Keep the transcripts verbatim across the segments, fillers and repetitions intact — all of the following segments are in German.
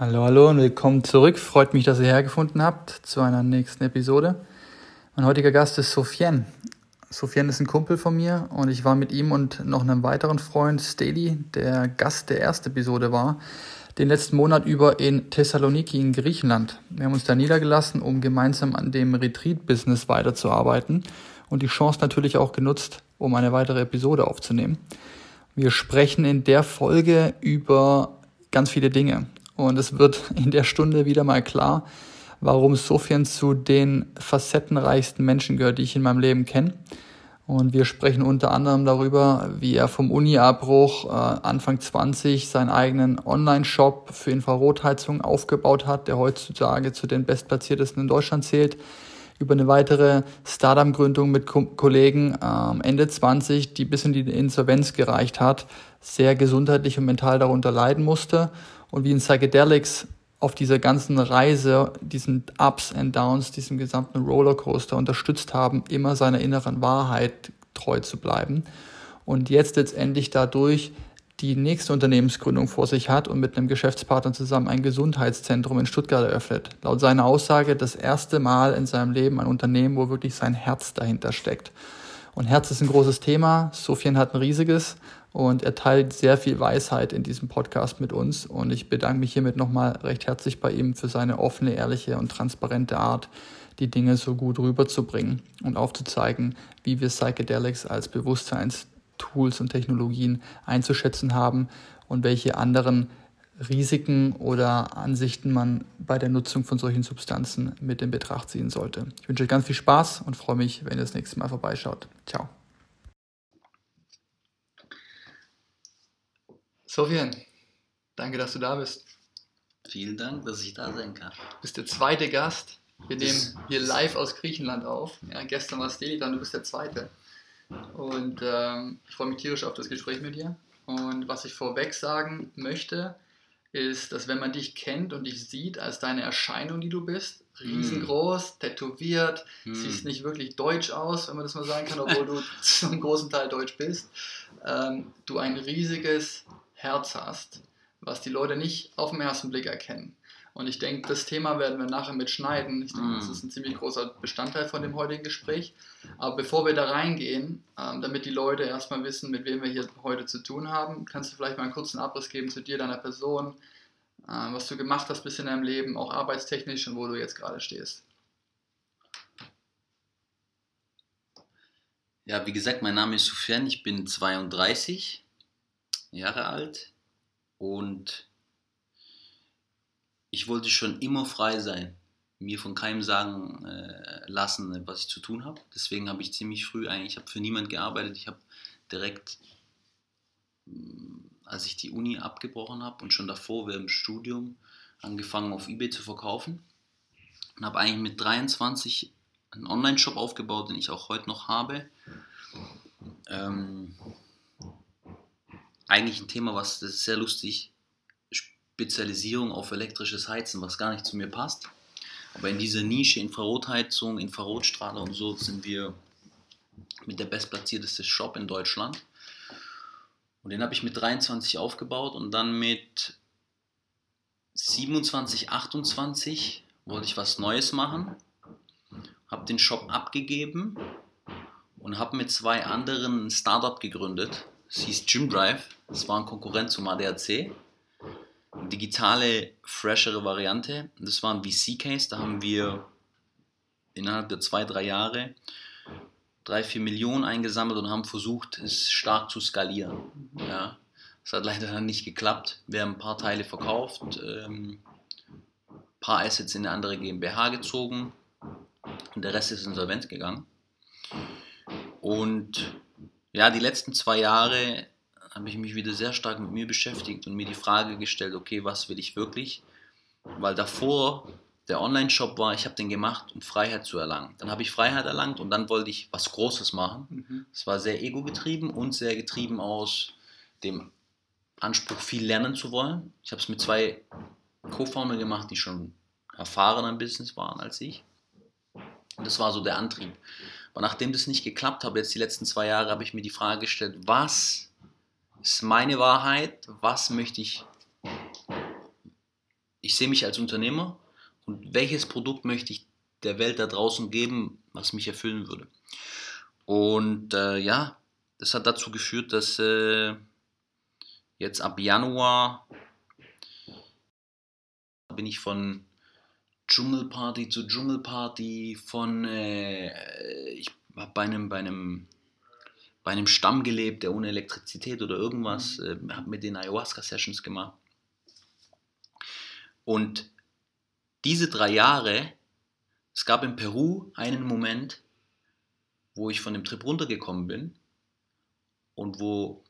Hallo, hallo und willkommen zurück. Freut mich, dass ihr hergefunden habt zu einer nächsten Episode. Mein heutiger Gast ist Sofien. Sofien ist ein Kumpel von mir und ich war mit ihm und noch einem weiteren Freund, Steli, der Gast der ersten Episode war, den letzten Monat über in Thessaloniki in Griechenland. Wir haben uns da niedergelassen, um gemeinsam an dem Retreat-Business weiterzuarbeiten und die Chance natürlich auch genutzt, um eine weitere Episode aufzunehmen. Wir sprechen in der Folge über ganz viele Dinge. Und es wird in der Stunde wieder mal klar, warum Sofien zu den facettenreichsten Menschen gehört, die ich in meinem Leben kenne. Und wir sprechen unter anderem darüber, wie er vom Uni-Abbruch äh, Anfang zwanzig seinen eigenen Online-Shop für Infrarotheizung aufgebaut hat, der heutzutage zu den bestplatziertesten in Deutschland zählt. Über eine weitere Startup-Gründung mit Ko- Kollegen ähm, Ende zwanzig, die bis in die Insolvenz gereicht hat, sehr gesundheitlich und mental darunter leiden musste. Und wie in Psychedelics auf dieser ganzen Reise, diesen Ups and Downs, diesem gesamten Rollercoaster unterstützt haben, immer seiner inneren Wahrheit treu zu bleiben. Und jetzt letztendlich dadurch die nächste Unternehmensgründung vor sich hat und mit einem Geschäftspartner zusammen ein Gesundheitszentrum in Stuttgart eröffnet. Laut seiner Aussage das erste Mal in seinem Leben ein Unternehmen, wo wirklich sein Herz dahinter steckt. Und Herz ist ein großes Thema. Sofien hat ein riesiges. Und er teilt sehr viel Weisheit in diesem Podcast mit uns. Und ich bedanke mich hiermit nochmal recht herzlich bei ihm für seine offene, ehrliche und transparente Art, die Dinge so gut rüberzubringen und aufzuzeigen, wie wir Psychedelics als Bewusstseinstools und Technologien einzuschätzen haben und welche anderen Risiken oder Ansichten man bei der Nutzung von solchen Substanzen mit in Betracht ziehen sollte. Ich wünsche euch ganz viel Spaß und freue mich, wenn ihr das nächste Mal vorbeischaut. Ciao. Sofien, danke, dass du da bist. Vielen Dank, dass ich da sein kann. Du bist der zweite Gast. Wir nehmen hier live aus Griechenland auf. Ja, gestern war Steli da und du bist der zweite. Und ähm, ich freue mich tierisch auf das Gespräch mit dir. Und was ich vorweg sagen möchte, ist, dass wenn man dich kennt und dich sieht als deine Erscheinung, die du bist, riesengroß, tätowiert, mm. siehst nicht wirklich deutsch aus, wenn man das mal sagen kann, obwohl du zum großen Teil deutsch bist, ähm, du ein riesiges Herz hast, was die Leute nicht auf den ersten Blick erkennen. Und ich denke, das Thema werden wir nachher mitschneiden. Ich denke, das ist ein ziemlich großer Bestandteil von dem heutigen Gespräch. Aber bevor wir da reingehen, damit die Leute erstmal wissen, mit wem wir hier heute zu tun haben, kannst du vielleicht mal einen kurzen Abriss geben zu dir, deiner Person, was du gemacht hast bis in deinem Leben, auch arbeitstechnisch und wo du jetzt gerade stehst. Ja, wie gesagt, mein Name ist Sofien, ich bin zweiunddreißig Jahre alt und ich wollte schon immer frei sein, mir von keinem sagen äh, lassen, was ich zu tun habe. Deswegen habe ich ziemlich früh eigentlich, ich habe für niemanden gearbeitet. Ich habe direkt, als ich die Uni abgebrochen habe und schon davor während dem Studium, angefangen auf eBay zu verkaufen. Und habe eigentlich mit dreiundzwanzig einen Online-Shop aufgebaut, den ich auch heute noch habe. Ähm, eigentlich ein Thema, was das ist sehr lustig, Spezialisierung auf elektrisches Heizen, was gar nicht zu mir passt. Aber in dieser Nische Infrarotheizung, Infrarotstrahler und so sind wir mit der bestplatzierteste Shop in Deutschland. Und den habe ich mit dreiundzwanzig aufgebaut und dann mit siebenundzwanzig, achtundzwanzig wollte ich was Neues machen. Habe den Shop abgegeben und habe mit zwei anderen ein Startup gegründet. Es hieß GymDrive. Das war ein Konkurrent zum A D A C. Digitale, freshere Variante. Das war ein V C-Case, da haben wir innerhalb der zwei, drei Jahre drei, vier Millionen eingesammelt und haben versucht, es stark zu skalieren. Ja, das hat leider dann nicht geklappt. Wir haben ein paar Teile verkauft, ähm, ein paar Assets in eine andere GmbH gezogen und der Rest ist insolvent gegangen. Und ja, die letzten zwei Jahre habe ich mich wieder sehr stark mit mir beschäftigt und mir die Frage gestellt, okay, was will ich wirklich? Weil davor der Online-Shop war, ich habe den gemacht, um Freiheit zu erlangen. Dann habe ich Freiheit erlangt und dann wollte ich was Großes machen. Es war sehr ego-getrieben und sehr getrieben aus dem Anspruch, viel lernen zu wollen. Ich habe es mit zwei Co-Foundern gemacht, die schon erfahrener im Business waren als ich. Und das war so der Antrieb. Aber nachdem das nicht geklappt hat, jetzt die letzten zwei Jahre, habe ich mir die Frage gestellt, was ist meine Wahrheit, was möchte ich, ich sehe mich als Unternehmer und welches Produkt möchte ich der Welt da draußen geben, was mich erfüllen würde. Und äh, ja, das hat dazu geführt, dass äh, jetzt ab Januar bin ich von Dschungelparty zu Dschungelparty, von äh, ich habe bei einem, bei einem bei einem Stamm gelebt, der ohne Elektrizität oder irgendwas, äh, habe mit den Ayahuasca-Sessions gemacht. Und diese drei Jahre, es gab in Peru einen Moment, wo ich von dem Trip runtergekommen bin und wo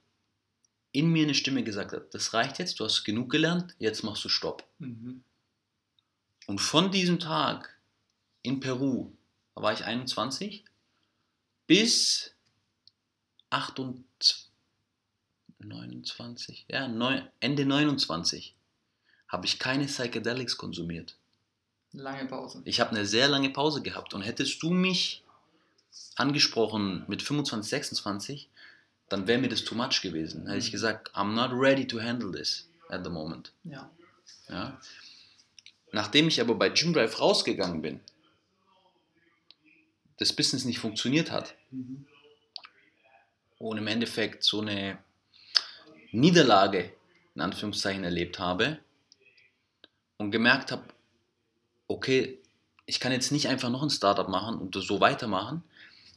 in mir eine Stimme gesagt hat, das reicht jetzt, du hast genug gelernt, jetzt machst du Stopp. Mhm. Und von diesem Tag in Peru, da war ich einundzwanzig, bis achtundzwanzig, neunundzwanzig, ja, neun, Ende neunundzwanzig habe ich keine Psychedelics konsumiert. Lange Pause. Ich habe eine sehr lange Pause gehabt. Und hättest du mich angesprochen mit fünfundzwanzig, sechsundzwanzig, dann wäre mir das too much gewesen. Dann hätte ich gesagt, I'm not ready to handle this at the moment. Ja. Ja. Nachdem ich aber bei GymDrive rausgegangen bin, das Business nicht funktioniert hat, mhm. und im Endeffekt so eine Niederlage, in Anführungszeichen, erlebt habe und gemerkt habe, okay, ich kann jetzt nicht einfach noch ein Startup machen und das so weitermachen.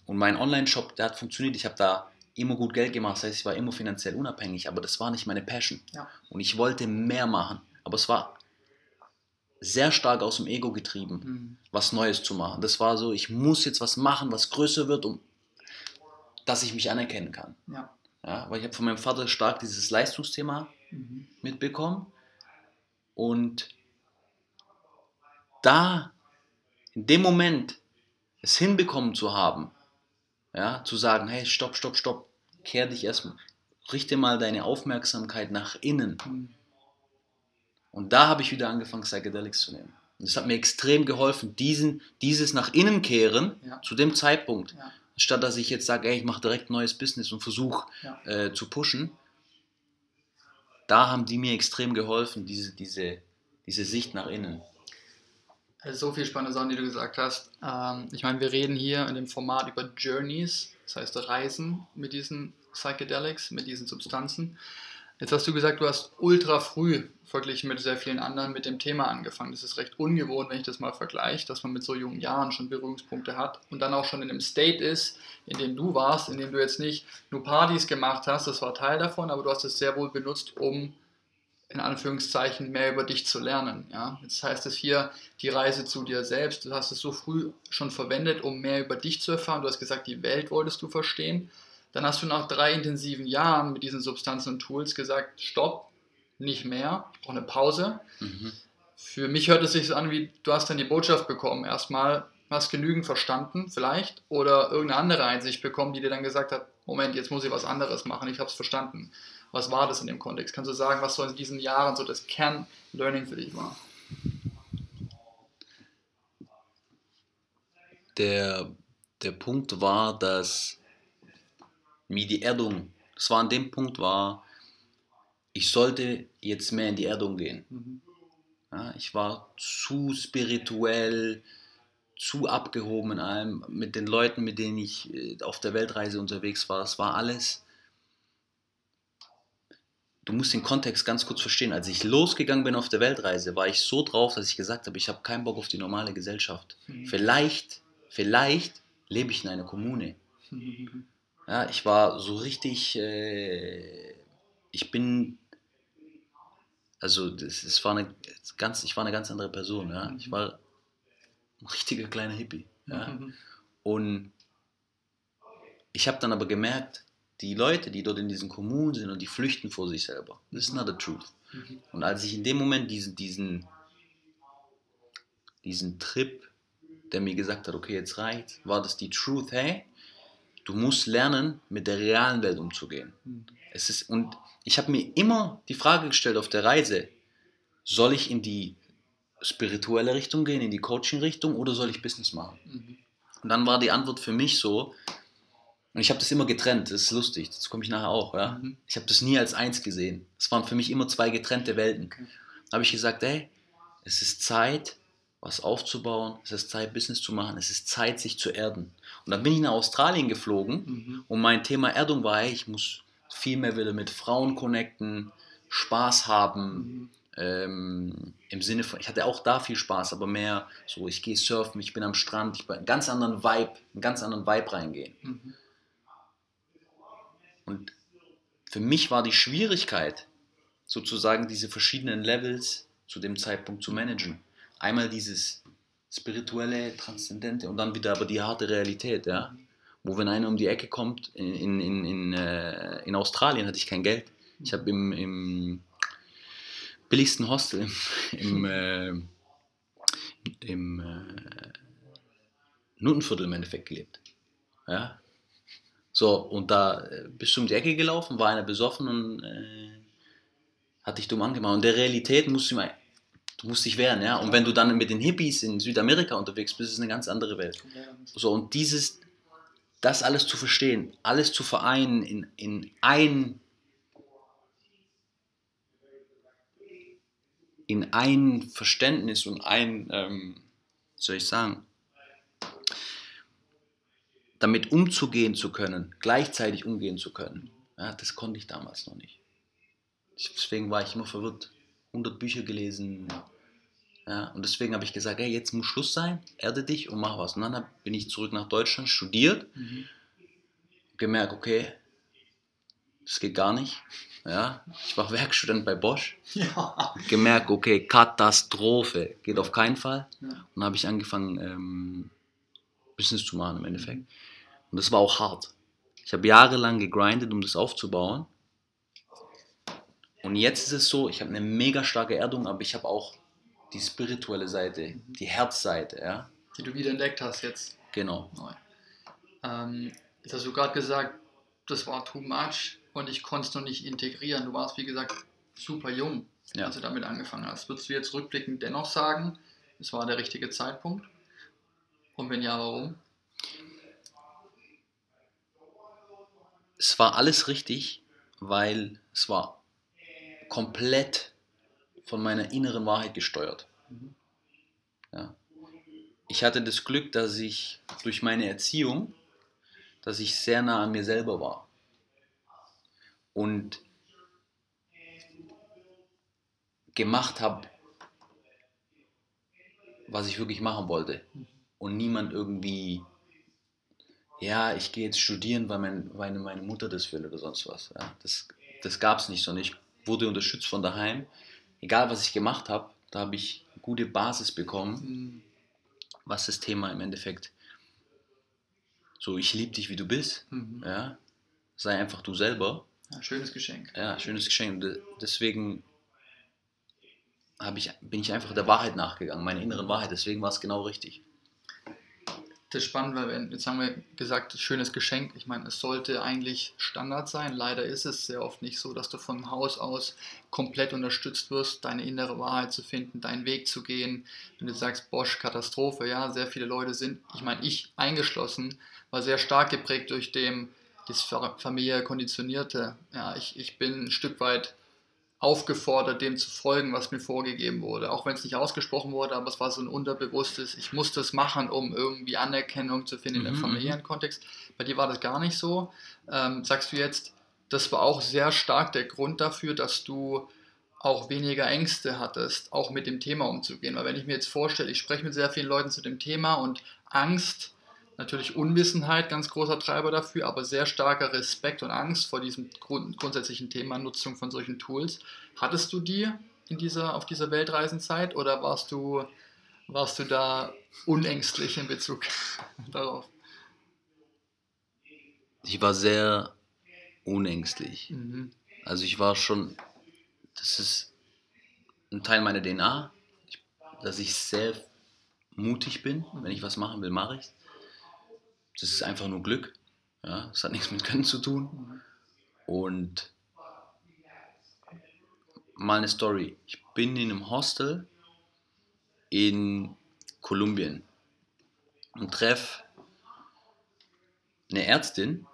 Und mein Online-Shop, der hat funktioniert, ich habe da immer gut Geld gemacht, das heißt, ich war immer finanziell unabhängig, aber das war nicht meine Passion. Ja. Und ich wollte mehr machen, aber es war sehr stark aus dem Ego getrieben, mhm. was Neues zu machen. Das war so, ich muss jetzt was machen, was größer wird, um dass ich mich anerkennen kann. Ja. Ja, weil ich habe von meinem Vater stark dieses Leistungsthema mhm. mitbekommen. Und da, in dem Moment, es hinbekommen zu haben, ja, zu sagen, hey, stopp, stopp, stopp, kehr dich erstmal, richte mal deine Aufmerksamkeit nach innen. Mhm. Und da habe ich wieder angefangen, Psychedelics zu nehmen. Und das hat mir extrem geholfen, diesen, dieses nach innen kehren ja. zu dem Zeitpunkt. Ja. Statt dass ich jetzt sage, ey, ich mache direkt ein neues Business und versuche ja. äh, zu pushen. Da haben die mir extrem geholfen, diese, diese, diese Sicht nach innen. Also so viele spannende Sachen, die du gesagt hast. Ähm, ich meine, wir reden hier in dem Format über Journeys, das heißt Reisen mit diesen Psychedelics, mit diesen Substanzen. Jetzt hast du gesagt, du hast ultra früh verglichen mit sehr vielen anderen mit dem Thema angefangen. Das ist recht ungewohnt, wenn ich das mal vergleiche, dass man mit so jungen Jahren schon Berührungspunkte hat und dann auch schon in einem State ist, in dem du warst, in dem du jetzt nicht nur Partys gemacht hast, das war Teil davon, aber du hast es sehr wohl benutzt, um in Anführungszeichen mehr über dich zu lernen. Ja? Jetzt heißt es hier, die Reise zu dir selbst, du hast es so früh schon verwendet, um mehr über dich zu erfahren. Du hast gesagt, die Welt wolltest du verstehen. Dann hast du nach drei intensiven Jahren mit diesen Substanzen und Tools gesagt, stopp, nicht mehr, ich brauche eine Pause. Mhm. Für mich hört es sich so an, wie du hast dann die Botschaft bekommen, erstmal hast genügend verstanden vielleicht oder irgendeine andere Einsicht bekommen, die dir dann gesagt hat, Moment, jetzt muss ich was anderes machen, ich habe es verstanden. Was war das in dem Kontext? Kannst du sagen, was so in diesen Jahren so das Kern-Learning für dich war? Der, der Punkt war, dass mir die Erdung, das war an dem Punkt, war, ich sollte jetzt mehr in die Erdung gehen. Mhm. Ja, ich war zu spirituell, zu abgehoben in allem, mit den Leuten, mit denen ich auf der Weltreise unterwegs war, es war alles, du musst den Kontext ganz kurz verstehen, als ich losgegangen bin auf der Weltreise, war ich so drauf, dass ich gesagt habe, ich habe keinen Bock auf die normale Gesellschaft. Mhm. Vielleicht, vielleicht lebe ich in einer Kommune. Mhm. Ja, ich war so richtig, äh, ich bin, also das, das war eine ganz, ich war eine ganz andere Person, ja. Mhm. Ich war ein richtiger kleiner Hippie, ja. Mhm. Und ich habe dann aber gemerkt, die Leute, die dort in diesen Kommunen sind und die flüchten vor sich selber, this is not the truth. Mhm. Und als ich in dem Moment diesen, diesen, diesen Trip, der mir gesagt hat, okay, jetzt reicht's, war das die Truth, hey? Du musst lernen, mit der realen Welt umzugehen. Es ist, und ich habe mir immer die Frage gestellt auf der Reise, soll ich in die spirituelle Richtung gehen, in die Coaching-Richtung oder soll ich Business machen? Mhm. Und dann war die Antwort für mich so, und ich habe das immer getrennt, das ist lustig, das komme ich nachher auch, ja? Mhm. Ich habe das nie als eins gesehen. Es waren für mich immer zwei getrennte Welten. Okay. Da habe ich gesagt, ey, Es ist Zeit, was aufzubauen, es ist Zeit, Business zu machen, es ist Zeit, sich zu erden. Und dann bin ich nach Australien geflogen mhm. und mein Thema Erdung war, ich muss viel mehr wieder mit Frauen connecten, Spaß haben, mhm. ähm, im Sinne von, ich hatte auch da viel Spaß, aber mehr so, ich gehe surfen, ich bin am Strand, ich bin einen ganz anderen Vibe, einen ganz anderen Vibe reingehen. Mhm. Und für mich war die Schwierigkeit, sozusagen diese verschiedenen Levels zu dem Zeitpunkt zu managen. Einmal dieses spirituelle, transzendente und dann wieder aber die harte Realität, ja. Wo wenn einer um die Ecke kommt, in, in, in, in, äh, in Australien hatte ich kein Geld. Ich habe im, im billigsten Hostel, im, im, äh, im äh, Nuttenviertel im Endeffekt gelebt. Ja. So, und da bist du um die Ecke gelaufen, war einer besoffen und äh, hat dich dumm angemacht. Und der Realität musst du, du musst dich wehren, ja. Und wenn du dann mit den Hippies in Südamerika unterwegs bist, ist es eine ganz andere Welt. So, und dieses, das alles zu verstehen, alles zu vereinen in, in ein, in ein Verständnis und ein, ähm, soll ich sagen, damit umzugehen zu können, gleichzeitig umgehen zu können, ja, das konnte ich damals noch nicht. Deswegen war ich immer verwirrt, hundert Bücher gelesen, ja, und deswegen habe ich gesagt, hey, jetzt muss Schluss sein, erde dich und mach was. Und dann bin ich zurück nach Deutschland, studiert, mhm. gemerkt, okay, das geht gar nicht, ja, ich war Werkstudent bei Bosch, ja. gemerkt, okay, Katastrophe, geht auf keinen Fall, ja. und dann habe ich angefangen, ähm, Business zu machen im Endeffekt, mhm. und das war auch hart. Ich habe jahrelang gegrindet, um das aufzubauen. Und jetzt ist es so, ich habe eine mega starke Erdung, aber ich habe auch die spirituelle Seite, die Herzseite, ja. Die du wieder entdeckt hast jetzt. Genau. Ähm, jetzt hast du gerade gesagt, das war too much und ich konnte es noch nicht integrieren. Du warst, wie gesagt, super jung, ja. als du damit angefangen hast. Würdest du jetzt rückblickend dennoch sagen, es war der richtige Zeitpunkt? Und wenn ja, warum? Es war alles richtig, weil es war komplett von meiner inneren Wahrheit gesteuert. Mhm. Ja. Ich hatte das Glück, dass ich durch meine Erziehung, dass ich sehr nah an mir selber war. Und gemacht habe, was ich wirklich machen wollte. Und niemand irgendwie, ja, ich gehe jetzt studieren, weil, mein, weil meine Mutter das will oder sonst was. Ja. Das, das gab es nicht, sondern ich wurde unterstützt von daheim. Egal, was ich gemacht habe, da habe ich eine gute Basis bekommen, was das Thema im Endeffekt so, ich liebe dich, wie du bist. Mhm. Ja, sei einfach du selber. Ja, schönes Geschenk. Ja, schönes Geschenk. Deswegen habe ich, bin ich einfach der Wahrheit nachgegangen, meiner inneren Wahrheit. Deswegen war es genau richtig. Das ist spannend, weil wir, jetzt haben wir gesagt, schönes Geschenk. Ich meine, es sollte eigentlich Standard sein. Leider ist es sehr oft nicht so, dass du von Haus aus komplett unterstützt wirst, deine innere Wahrheit zu finden, deinen Weg zu gehen. Wenn du sagst, Bosch, Katastrophe, ja, sehr viele Leute sind, ich meine, ich eingeschlossen, war sehr stark geprägt durch dem, das familiär Konditionierte. Ja, ich, ich bin ein Stück weit aufgefordert, dem zu folgen, was mir vorgegeben wurde. Auch wenn es nicht ausgesprochen wurde, aber es war so ein unterbewusstes, ich muss das machen, um irgendwie Anerkennung zu finden mhm. im familiären Kontext. Bei dir war das gar nicht so. Ähm, sagst du jetzt, das war auch sehr stark der Grund dafür, dass du auch weniger Ängste hattest, auch mit dem Thema umzugehen. Weil wenn ich mir jetzt vorstelle, ich spreche mit sehr vielen Leuten zu dem Thema und Angst, natürlich Unwissenheit, ganz großer Treiber dafür, aber sehr starker Respekt und Angst vor diesem grund- grundsätzlichen Thema Nutzung von solchen Tools. Hattest du die in dieser, auf dieser Weltreisenzeit oder warst du, warst du da unängstlich in Bezug darauf? Ich war sehr unängstlich. Mhm. Also ich war schon, das ist ein Teil meiner D N A, dass ich sehr mutig bin. Wenn ich was machen will, mache ich es. Das ist einfach nur Glück. Ja, das hat nichts mit Können zu tun. Und mal eine Story. Ich bin in einem Hostel in Kolumbien und treffe eine Ärztin,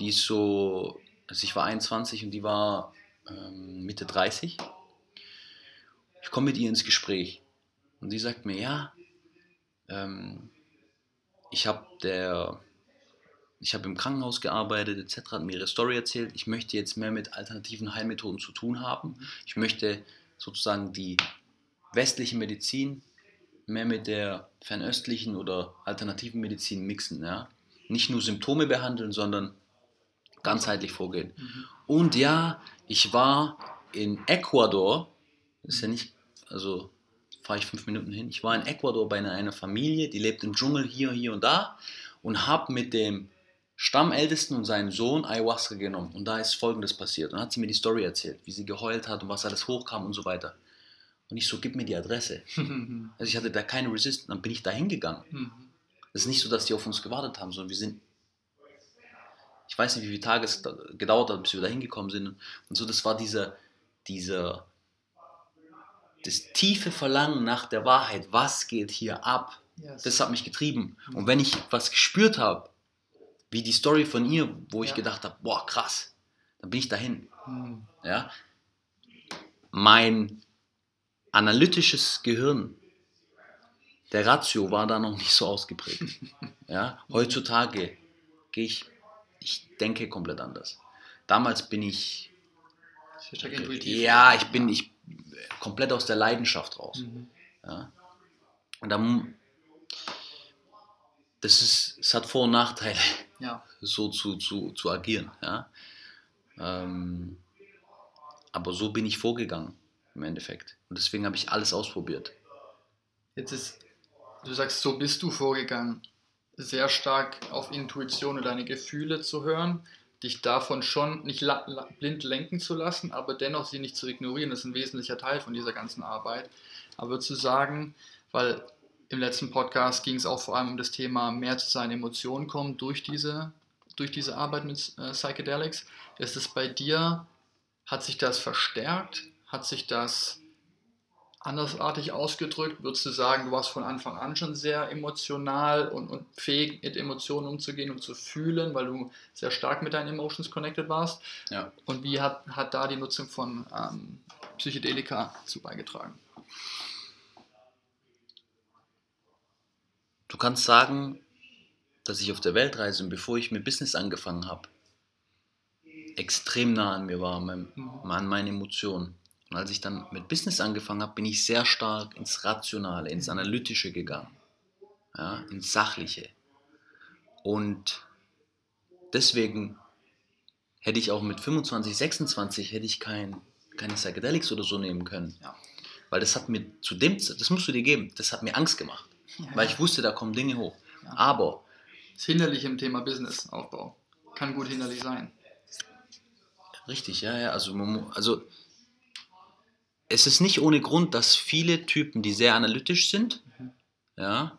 die ist so, also ich war einundzwanzig und die war ähm, Mitte dreißig. Ich komme mit ihr ins Gespräch Und die sagt mir, ja, ähm, ich habe der... Ich habe im Krankenhaus gearbeitet, et cetera, hat mir ihre Story erzählt. Ich möchte jetzt mehr mit alternativen Heilmethoden zu tun haben. Ich möchte sozusagen die westliche Medizin mehr mit der fernöstlichen oder alternativen Medizin mixen. Ja? Nicht nur Symptome behandeln, sondern ganzheitlich vorgehen. Mhm. Und ja, ich war in Ecuador, das ist ja nicht, also fahre ich fünf Minuten hin, ich war in Ecuador bei einer, einer Familie, die lebt im Dschungel hier, hier und da und habe mit dem Stammältesten und seinen Sohn Ayahuasca genommen. Und da ist Folgendes passiert. Und dann hat sie mir die Story erzählt, wie sie geheult hat und was alles hochkam und so weiter. Und ich so, gib mir die Adresse. Also ich hatte da keine Resistance. Dann bin ich da hingegangen. Es ist nicht so, dass die auf uns gewartet haben, sondern wir sind, ich weiß nicht, wie viele Tage es gedauert hat, bis wir da hingekommen sind. Und so, das war dieser, dieser, das tiefe Verlangen nach der Wahrheit. Was geht hier ab? Yes. Das hat mich getrieben. Und wenn ich was gespürt habe, wie die Story von ihr, wo ich ja. gedacht habe, boah, krass, dann bin ich dahin. Mhm. Ja? Mein analytisches Gehirn, der Ratio war da noch nicht so ausgeprägt. Ja? Heutzutage gehe ich, ich denke komplett anders. Damals bin ich, ich ja, ich bin ich, komplett aus der Leidenschaft raus. Mhm. Ja? Und dann, das ist, es hat Vor- und Nachteile. Ja. So zu, zu, zu agieren. Ja? Ähm, aber so bin ich vorgegangen im Endeffekt. Und deswegen habe ich alles ausprobiert. Jetzt ist, du sagst, so bist du vorgegangen. Sehr stark auf Intuition und deine Gefühle zu hören, dich davon schon nicht la- la- blind lenken zu lassen, aber dennoch sie nicht zu ignorieren. Das ist ein wesentlicher Teil von dieser ganzen Arbeit. Aber zu sagen, weil... Im letzten Podcast ging es auch vor allem um das Thema, mehr zu seinen Emotionen kommen durch diese, durch diese Arbeit mit äh, Psychedelics. Ist es bei dir, hat sich das verstärkt? Hat sich das andersartig ausgedrückt? Würdest du sagen, du warst von Anfang an schon sehr emotional und, und fähig, mit Emotionen umzugehen und zu fühlen, weil du sehr stark mit deinen Emotions connected warst? Ja. Und wie hat, hat da die Nutzung von ähm, Psychedelika dazu beigetragen? Du kannst sagen, dass ich auf der Weltreise und bevor ich mit Business angefangen habe, extrem nah an mir war, mein, an meinen Emotionen. Und als ich dann mit Business angefangen habe, bin ich sehr stark ins Rationale, ins Analytische gegangen, ja, ins Sachliche. Und deswegen hätte ich auch mit fünfundzwanzig, sechsundzwanzig hätte ich kein, keine Psychedelics oder so nehmen können. Ja. Weil das hat mir zu dem, das musst du dir geben, das hat mir Angst gemacht. Ja, weil ich wusste, da kommen Dinge hoch. Ja. Aber ist hinderlich im Thema Businessaufbau. Kann gut hinderlich sein. Richtig, ja, ja. Also, also es ist nicht ohne Grund, dass viele Typen, die sehr analytisch sind, mhm. ja,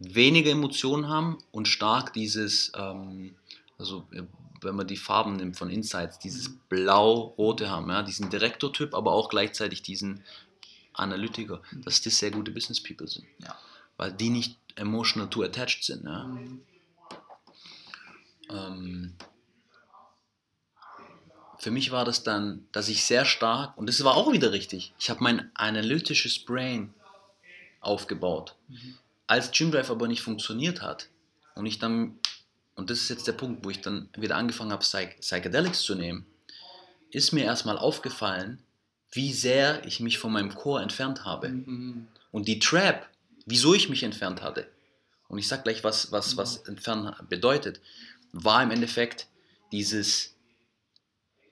weniger Emotionen haben und stark dieses, ähm, also wenn man die Farben nimmt von Insights, dieses mhm. blau-rote haben, ja, diesen Direktor-Typ, aber auch gleichzeitig diesen Analytiker, mhm. dass das sehr gute Business People sind. Ja. Weil die nicht emotional too attached sind. Ja? Mhm. Ähm, für mich war das dann, dass ich sehr stark, und das war auch wieder richtig, ich habe mein analytisches Brain aufgebaut. Mhm. Als GymDrive aber nicht funktioniert hat, und ich dann, und das ist jetzt der Punkt, wo ich dann wieder angefangen habe, Psych- Psychedelics zu nehmen, ist mir erstmal aufgefallen, wie sehr ich mich von meinem Core entfernt habe. Mhm. Und die Trap, wieso ich mich entfernt hatte, und ich sage gleich, was, was, was entfernen bedeutet, war im Endeffekt dieses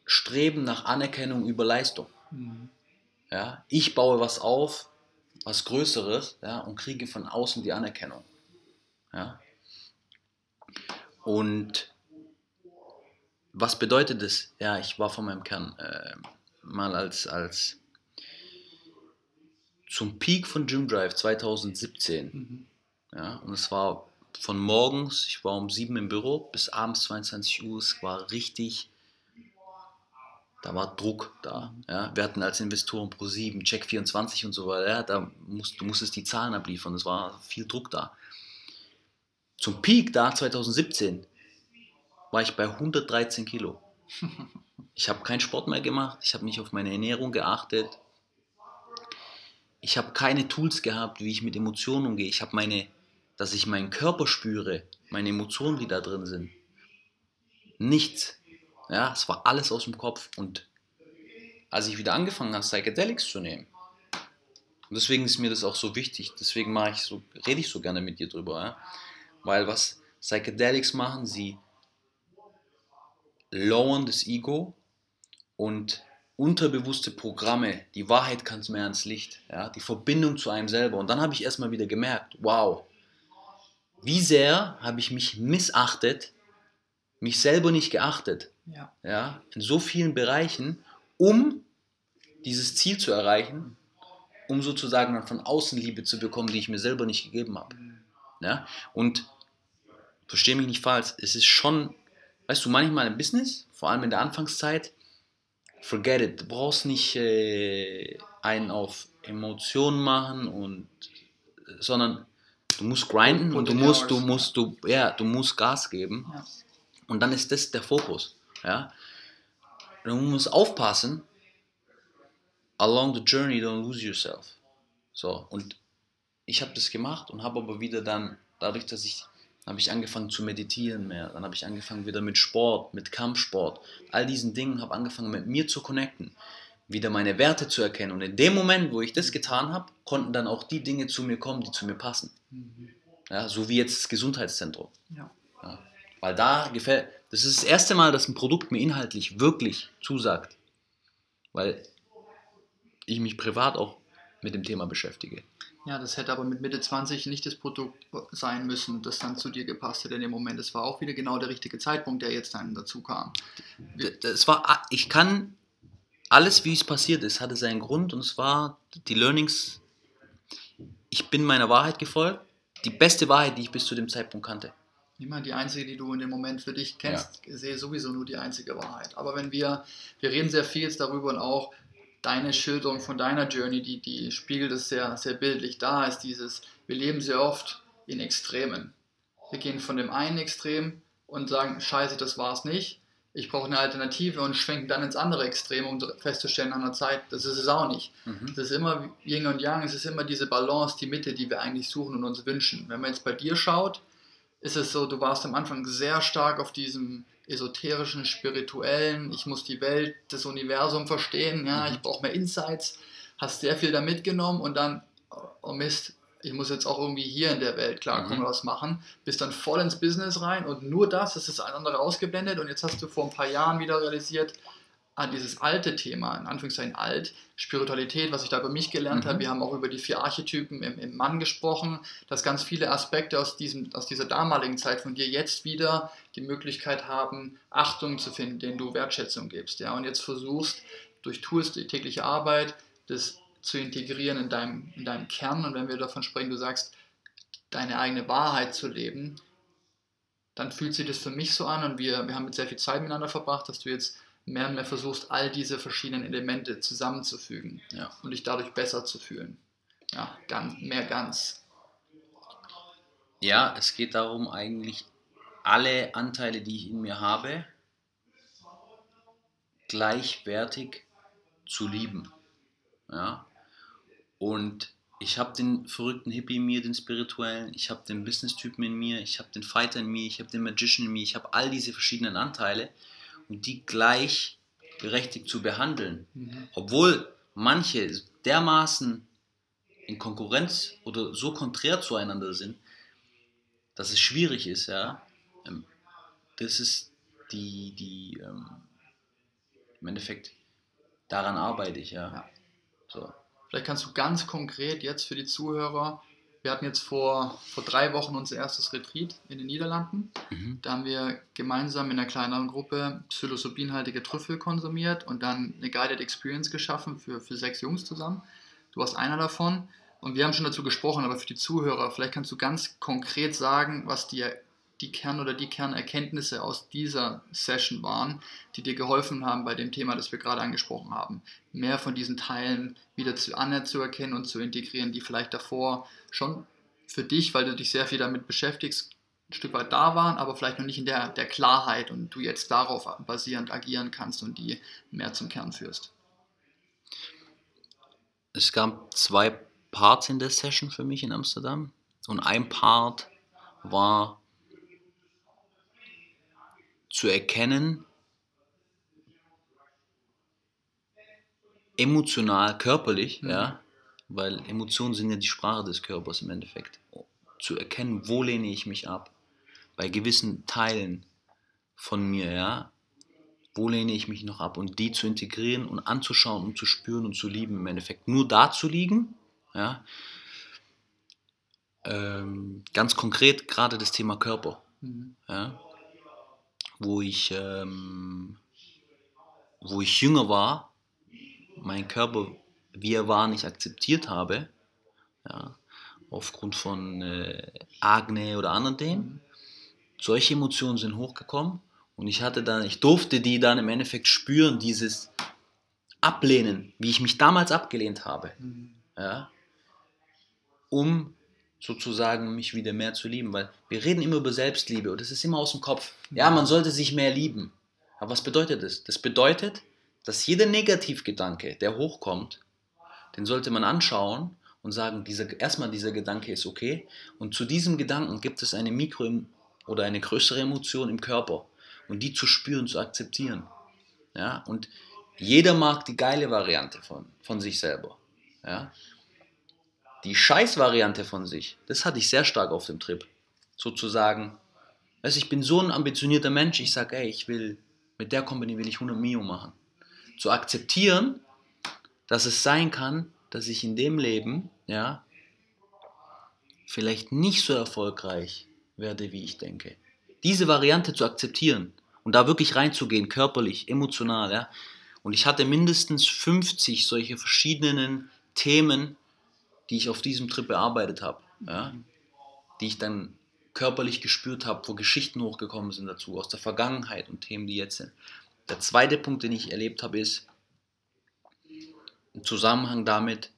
Streben nach Anerkennung über Leistung. Mhm. Ja, ich baue was auf, was Größeres, ja, und kriege von außen die Anerkennung. Ja. Und was bedeutet das? Ja, ich war von meinem Kern äh, mal als... als zum Peak von GymDrive zwanzig siebzehn. Mhm. Ja, und es war von morgens, ich war um sieben im Büro, bis abends zweiundzwanzig Uhr, es war richtig, da war Druck da. Ja. Wir hatten als Investoren Pro sieben, Check vierundzwanzig und so weiter, ja, da musst, du musstest die Zahlen abliefern, es war viel Druck da. Zum Peak da zwanzig siebzehn war ich bei hundertdreizehn Kilo. Ich habe keinen Sport mehr gemacht, ich habe nicht auf meine Ernährung geachtet. ich habe keine Tools gehabt, wie ich mit Emotionen umgehe. Ich habe meine, dass ich meinen Körper spüre, meine Emotionen, die da drin sind. Nichts. Ja, es war alles aus dem Kopf. Und als ich wieder angefangen habe, Psychedelics zu nehmen, und deswegen ist mir das auch so wichtig, deswegen mache ich so, rede ich so gerne mit dir drüber, ja? Weil was Psychedelics machen, sie lowern das Ego und unterbewusste Programme, die Wahrheit kann's mehr ans Licht, ja? Die Verbindung zu einem selber. Und dann habe ich erstmal wieder gemerkt, wow, wie sehr habe ich mich missachtet, mich selber nicht geachtet, ja. Ja? In so vielen Bereichen, um dieses Ziel zu erreichen, um sozusagen dann von außen Liebe zu bekommen, die ich mir selber nicht gegeben habe. Ja? Und verstehe mich nicht falsch, es ist schon, weißt du, manchmal im Business, vor allem in der Anfangszeit, forget it, du brauchst nicht äh, einen auf Emotionen machen, und, sondern du musst grinden und, und du, musst, du musst, du, ja, du musst Gas geben, ja. Und dann ist das der Fokus. Ja? Du musst aufpassen, along the journey, don't lose yourself. So, und ich habe das gemacht und habe aber wieder dann, dadurch, dass ich, habe ich angefangen zu meditieren mehr, dann habe ich angefangen wieder mit Sport, mit Kampfsport, all diesen Dingen, habe angefangen mit mir zu connecten, wieder meine Werte zu erkennen. Und in dem Moment, wo ich das getan habe, konnten dann auch die Dinge zu mir kommen, die zu mir passen. Mhm. Ja, so wie jetzt das Gesundheitszentrum. Ja. Ja, weil da gefällt, das ist das erste Mal, dass ein Produkt mir inhaltlich wirklich zusagt. Weil ich mich privat auch mit dem Thema beschäftige. Ja, das hätte aber mit Mitte zwanzig nicht das Produkt sein müssen, das dann zu dir gepasst hätte in dem Moment. Das war auch wieder genau der richtige Zeitpunkt, der jetzt dann dazu kam. Das war, ich kann, alles wie es passiert ist, hatte seinen Grund, und es war die Learnings, ich bin meiner Wahrheit gefolgt, die beste Wahrheit, die ich bis zu dem Zeitpunkt kannte. Immer die einzige, die du in dem Moment für dich kennst, ja. Sehe sowieso nur die einzige Wahrheit. Aber wenn wir, wir reden sehr viel jetzt darüber, und auch deine Schilderung von deiner Journey, die, die spiegelt es sehr, sehr bildlich dar, ist dieses, wir leben sehr oft in Extremen. Wir gehen von dem einen Extrem und sagen, scheiße, das war's nicht, ich brauche eine Alternative, und schwenken dann ins andere Extrem, um festzustellen an der Zeit, das ist es auch nicht. Mhm. Es ist immer Yin und Yang, es ist immer diese Balance, die Mitte, die wir eigentlich suchen und uns wünschen. Wenn man jetzt bei dir schaut, ist es so, du warst am Anfang sehr stark auf diesem esoterischen, spirituellen, ich muss die Welt, das Universum verstehen, ja, ich brauche mehr Insights, hast sehr viel da mitgenommen, und dann, oh Mist, ich muss jetzt auch irgendwie hier in der Welt klarkommen, mhm. was machen, bist dann voll ins Business rein, und nur das, das ist das andere ausgeblendet, und jetzt hast du vor ein paar Jahren wieder realisiert, ah, dieses alte Thema, in Anführungszeichen alt, Spiritualität, was ich da über mich gelernt mhm. habe, wir haben auch über die vier Archetypen im, im Mann gesprochen, dass ganz viele Aspekte aus, diesem, aus dieser damaligen Zeit von dir jetzt wieder die Möglichkeit haben, Achtung zu finden, denen du Wertschätzung gibst. Ja? Und jetzt versuchst, durch Tools, die tägliche Arbeit, das zu integrieren in deinem, in deinem Kern. Und wenn wir davon sprechen, du sagst, deine eigene Wahrheit zu leben, dann fühlt sich das für mich so an, und wir, wir haben jetzt sehr viel Zeit miteinander verbracht, dass du jetzt mehr und mehr versuchst, all diese verschiedenen Elemente zusammenzufügen, ja. Und dich dadurch besser zu fühlen. Ja, ganz, mehr ganz. Ja, es geht darum, eigentlich alle Anteile, die ich in mir habe, gleichwertig zu lieben. Ja? Und ich habe den verrückten Hippie in mir, den spirituellen, ich habe den Business-Typen in mir, ich habe den Fighter in mir, ich habe den Magician in mir, ich habe all diese verschiedenen Anteile, und die gleichberechtigt zu behandeln, mhm. obwohl manche dermaßen in Konkurrenz oder so konträr zueinander sind, dass es schwierig ist, ja, das ist die, die, ähm, im Endeffekt, daran arbeite ich, ja. ja. So. Vielleicht kannst du ganz konkret jetzt für die Zuhörer, wir hatten jetzt vor, vor drei Wochen unser erstes Retreat in den Niederlanden. Mhm. Da haben wir gemeinsam in einer kleineren Gruppe psilocybinhaltige Trüffel konsumiert und dann eine Guided Experience geschaffen für, für sechs Jungs zusammen. Du warst einer davon, und wir haben schon dazu gesprochen, aber für die Zuhörer, vielleicht kannst du ganz konkret sagen, was die, die Kern- oder die Kernerkenntnisse aus dieser Session waren, die dir geholfen haben bei dem Thema, das wir gerade angesprochen haben. Mehr von diesen Teilen wieder zu anzuerkennen und zu integrieren, die vielleicht davor schon für dich, weil du dich sehr viel damit beschäftigst, ein Stück weit da waren, aber vielleicht noch nicht in der, der Klarheit, und du jetzt darauf basierend agieren kannst und die mehr zum Kern führst. Es gab zwei Parts in der Session für mich in Amsterdam. Und ein Part war zu erkennen, emotional, körperlich, mhm. ja, weil Emotionen sind ja die Sprache des Körpers im Endeffekt, zu erkennen, wo lehne ich mich ab, bei gewissen Teilen von mir, ja, wo lehne ich mich noch ab und die zu integrieren und anzuschauen und zu spüren und zu lieben im Endeffekt. Nur da zu liegen, ja, ähm, ganz konkret gerade das Thema Körper, mhm. ja, wo ich, ähm, wo ich jünger war, meinen Körper, wie er war, nicht akzeptiert habe, ja, aufgrund von äh, Akne oder anderen Themen. Solche Emotionen sind hochgekommen und ich hatte dann, ich durfte die dann im Endeffekt spüren, dieses Ablehnen, wie ich mich damals abgelehnt habe, mhm. ja, um sozusagen mich wieder mehr zu lieben, weil wir reden immer über Selbstliebe und das ist immer aus dem Kopf. Ja, man sollte sich mehr lieben. Aber was bedeutet das? Das bedeutet, dass jeder Negativgedanke, der hochkommt, den sollte man anschauen und sagen, dieser, erstmal dieser Gedanke ist okay und zu diesem Gedanken gibt es eine Mikro- oder eine größere Emotion im Körper und die zu spüren, zu akzeptieren. Ja? Und jeder mag die geile Variante von, von sich selber. Ja? Die Scheiß-Variante von sich, das hatte ich sehr stark auf dem Trip. Sozusagen, also ich bin so ein ambitionierter Mensch, ich sage, ey, ich will, mit der Company will ich hundert Mio machen. Zu akzeptieren, dass es sein kann, dass ich in dem Leben, ja, vielleicht nicht so erfolgreich werde, wie ich denke. Diese Variante zu akzeptieren und da wirklich reinzugehen, körperlich, emotional, ja. Und ich hatte mindestens fünfzig solche verschiedenen Themen, die ich auf diesem Trip bearbeitet habe, ja, die ich dann körperlich gespürt habe, wo Geschichten hochgekommen sind dazu, aus der Vergangenheit und Themen, die jetzt sind. Der zweite Punkt, den ich erlebt habe, ist im Zusammenhang damit,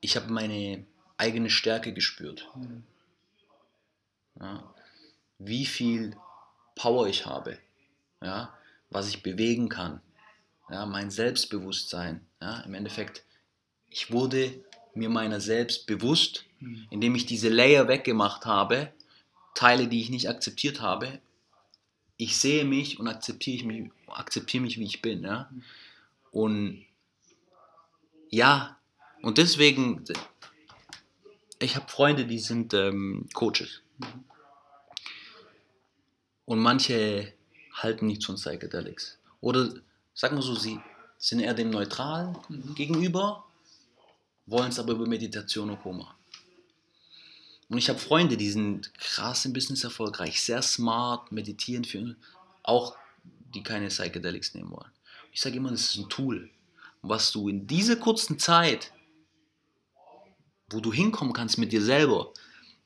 ich habe meine eigene Stärke gespürt. Ja, wie viel Power ich habe, ja, was ich bewegen kann, ja, mein Selbstbewusstsein. Ja, im Endeffekt, ich wurde mir meiner selbst bewusst, indem ich diese Layer weggemacht habe, Teile, die ich nicht akzeptiert habe, ich sehe mich und akzeptiere mich, akzeptiere mich, wie ich bin. Ja? Und ja, und deswegen, ich habe Freunde, die sind ähm, Coaches. Und manche halten nichts von Psychedelics. Oder sagen wir so, sie sind eher dem Neutral mhm. gegenüber, wollen es aber über Meditation und Koma. Und ich habe Freunde, die sind krass im Business erfolgreich, sehr smart, meditieren, für, auch die keine Psychedelics nehmen wollen. Ich sage immer, das ist ein Tool, was du in dieser kurzen Zeit, wo du hinkommen kannst mit dir selber,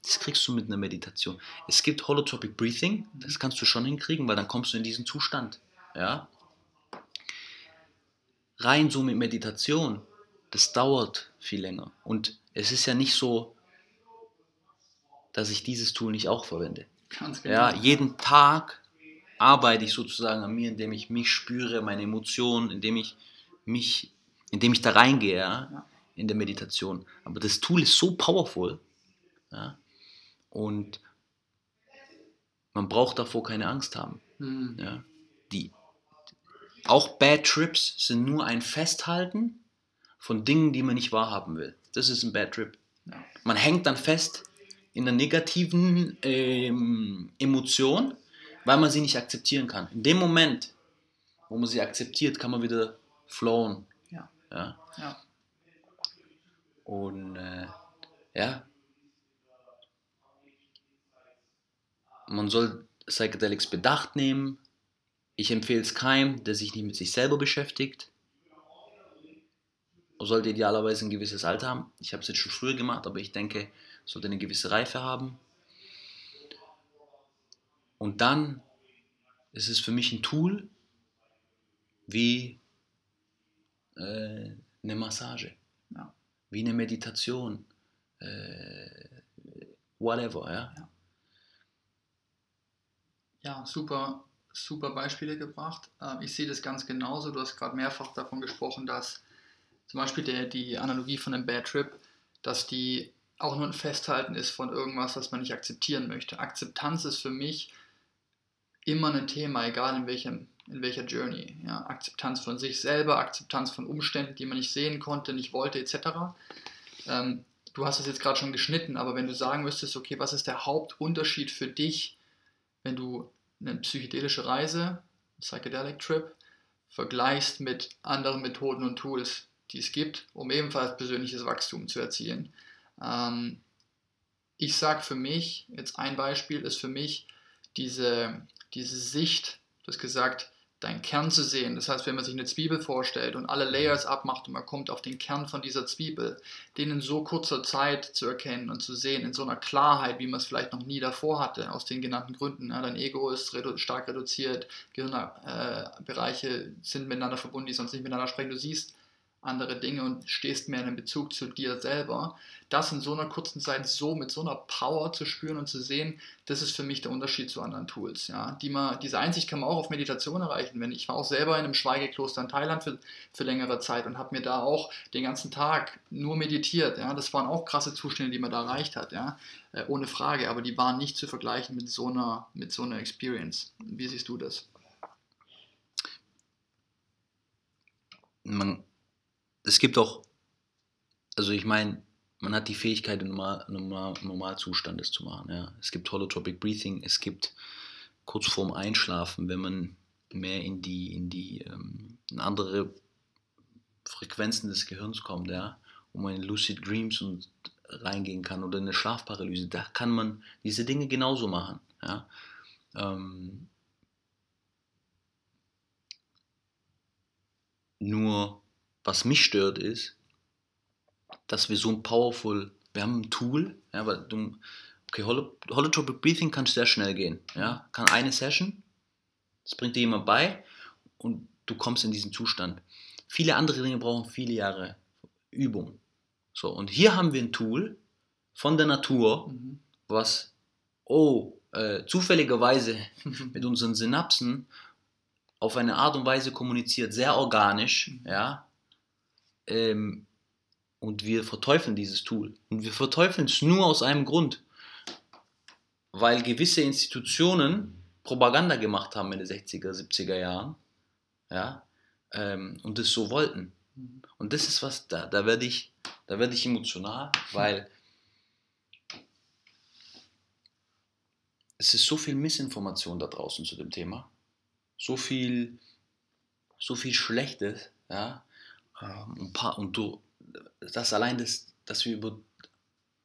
das kriegst du mit einer Meditation. Es gibt Holotropic Breathing, das kannst du schon hinkriegen, weil dann kommst du in diesen Zustand. Ja? Rein so mit Meditation, das dauert viel länger. Und es ist ja nicht so, dass ich dieses Tool nicht auch verwende. Ganz genau. Ja, jeden Tag arbeite ich sozusagen an mir, indem ich mich spüre, meine Emotionen, indem ich mich, indem ich da reingehe, ja, ja. in der Meditation. Aber das Tool ist so powerful, ja, und man braucht davor keine Angst haben. Mhm. Ja, die, auch Bad Trips sind nur ein Festhalten von Dingen, die man nicht wahrhaben will. Das ist ein Bad Trip. Ja. Man hängt dann fest in der negativen ähm, Emotion, weil man sie nicht akzeptieren kann. In dem Moment, wo man sie akzeptiert, kann man wieder flowen. Ja. Ja. Ja. Und äh, ja, man soll Psychedelics bedacht nehmen. Ich empfehle es keinem, der sich nicht mit sich selber beschäftigt. Man sollte idealerweise ein gewisses Alter haben. Ich habe es jetzt schon früher gemacht, aber ich denke, sollte eine gewisse Reife haben. Und dann ist es für mich ein Tool wie äh, eine Massage, ja. wie eine Meditation, äh, whatever. Ja? Ja. ja, super, super Beispiele gebracht. Ich sehe das ganz genauso. Du hast gerade mehrfach davon gesprochen, dass zum Beispiel der, die Analogie von einem Bad Trip, dass die auch nur ein Festhalten ist von irgendwas, was man nicht akzeptieren möchte. Akzeptanz ist für mich immer ein Thema, egal in welchem, in welcher Journey. Ja, Akzeptanz von sich selber, Akzeptanz von Umständen, die man nicht sehen konnte, nicht wollte, et cetera. Ähm, du hast das jetzt gerade schon geschnitten, aber wenn du sagen müsstest, okay, was ist der Hauptunterschied für dich, wenn du eine psychedelische Reise, Psychedelic Trip, vergleichst mit anderen Methoden und Tools, die es gibt, um ebenfalls persönliches Wachstum zu erzielen. Ähm, ich sage für mich, jetzt ein Beispiel ist für mich diese, diese Sicht, du hast gesagt, deinen Kern zu sehen. Das heißt, wenn man sich eine Zwiebel vorstellt und alle Layers abmacht und man kommt auf den Kern von dieser Zwiebel, den in so kurzer Zeit zu erkennen und zu sehen, in so einer Klarheit, wie man es vielleicht noch nie davor hatte, aus den genannten Gründen. Ja, dein Ego ist redu- stark reduziert, Gehirnbereiche äh, sind miteinander verbunden, die sonst nicht miteinander sprechen. Du siehst andere Dinge und stehst mehr in einem Bezug zu dir selber. Das in so einer kurzen Zeit so mit so einer Power zu spüren und zu sehen, das ist für mich der Unterschied zu anderen Tools. Ja. Die man, diese Einsicht kann man auch auf Meditation erreichen. Wenn ich war auch selber in einem Schweigekloster in Thailand für, für längere Zeit und habe mir da auch den ganzen Tag nur meditiert. Ja. Das waren auch krasse Zustände, die man da erreicht hat, ja. Äh, ohne Frage, aber die waren nicht zu vergleichen mit so einer, mit so einer Experience. Wie siehst du das? Man Es gibt auch, also ich meine, man hat die Fähigkeit, im Normal, Normalzustand es zu machen. Ja. Es gibt Holotropic Breathing, es gibt kurz vorm Einschlafen, wenn man mehr in die, in die ähm, in andere Frequenzen des Gehirns kommt, ja, wo man in Lucid Dreams und reingehen kann oder in eine Schlafparalyse, da kann man diese Dinge genauso machen. Ja. Ähm, nur was mich stört ist, dass wir so ein powerful, wir haben ein Tool, ja, weil du, okay, Hol- Holotropic Breathing kann sehr schnell gehen, ja, kann eine Session, das bringt dir jemand bei und du kommst in diesen Zustand. Viele andere Dinge brauchen viele Jahre Übung. So, und hier haben wir ein Tool von der Natur, mhm. was, oh, äh, zufälligerweise mit unseren Synapsen auf eine Art und Weise kommuniziert, sehr organisch, mhm. ja, Ähm, und wir verteufeln dieses Tool. Und wir verteufeln es nur aus einem Grund. Weil gewisse Institutionen Propaganda gemacht haben in den sechziger, siebziger Jahren. Ja, ähm, und das so wollten. Und das ist was, da, da werde ich, da werde ich emotional, weil es ist so viel Missinformation da draußen zu dem Thema. So viel, so viel Schlechtes, ja. Und, paar, und du, das allein, das, dass wir über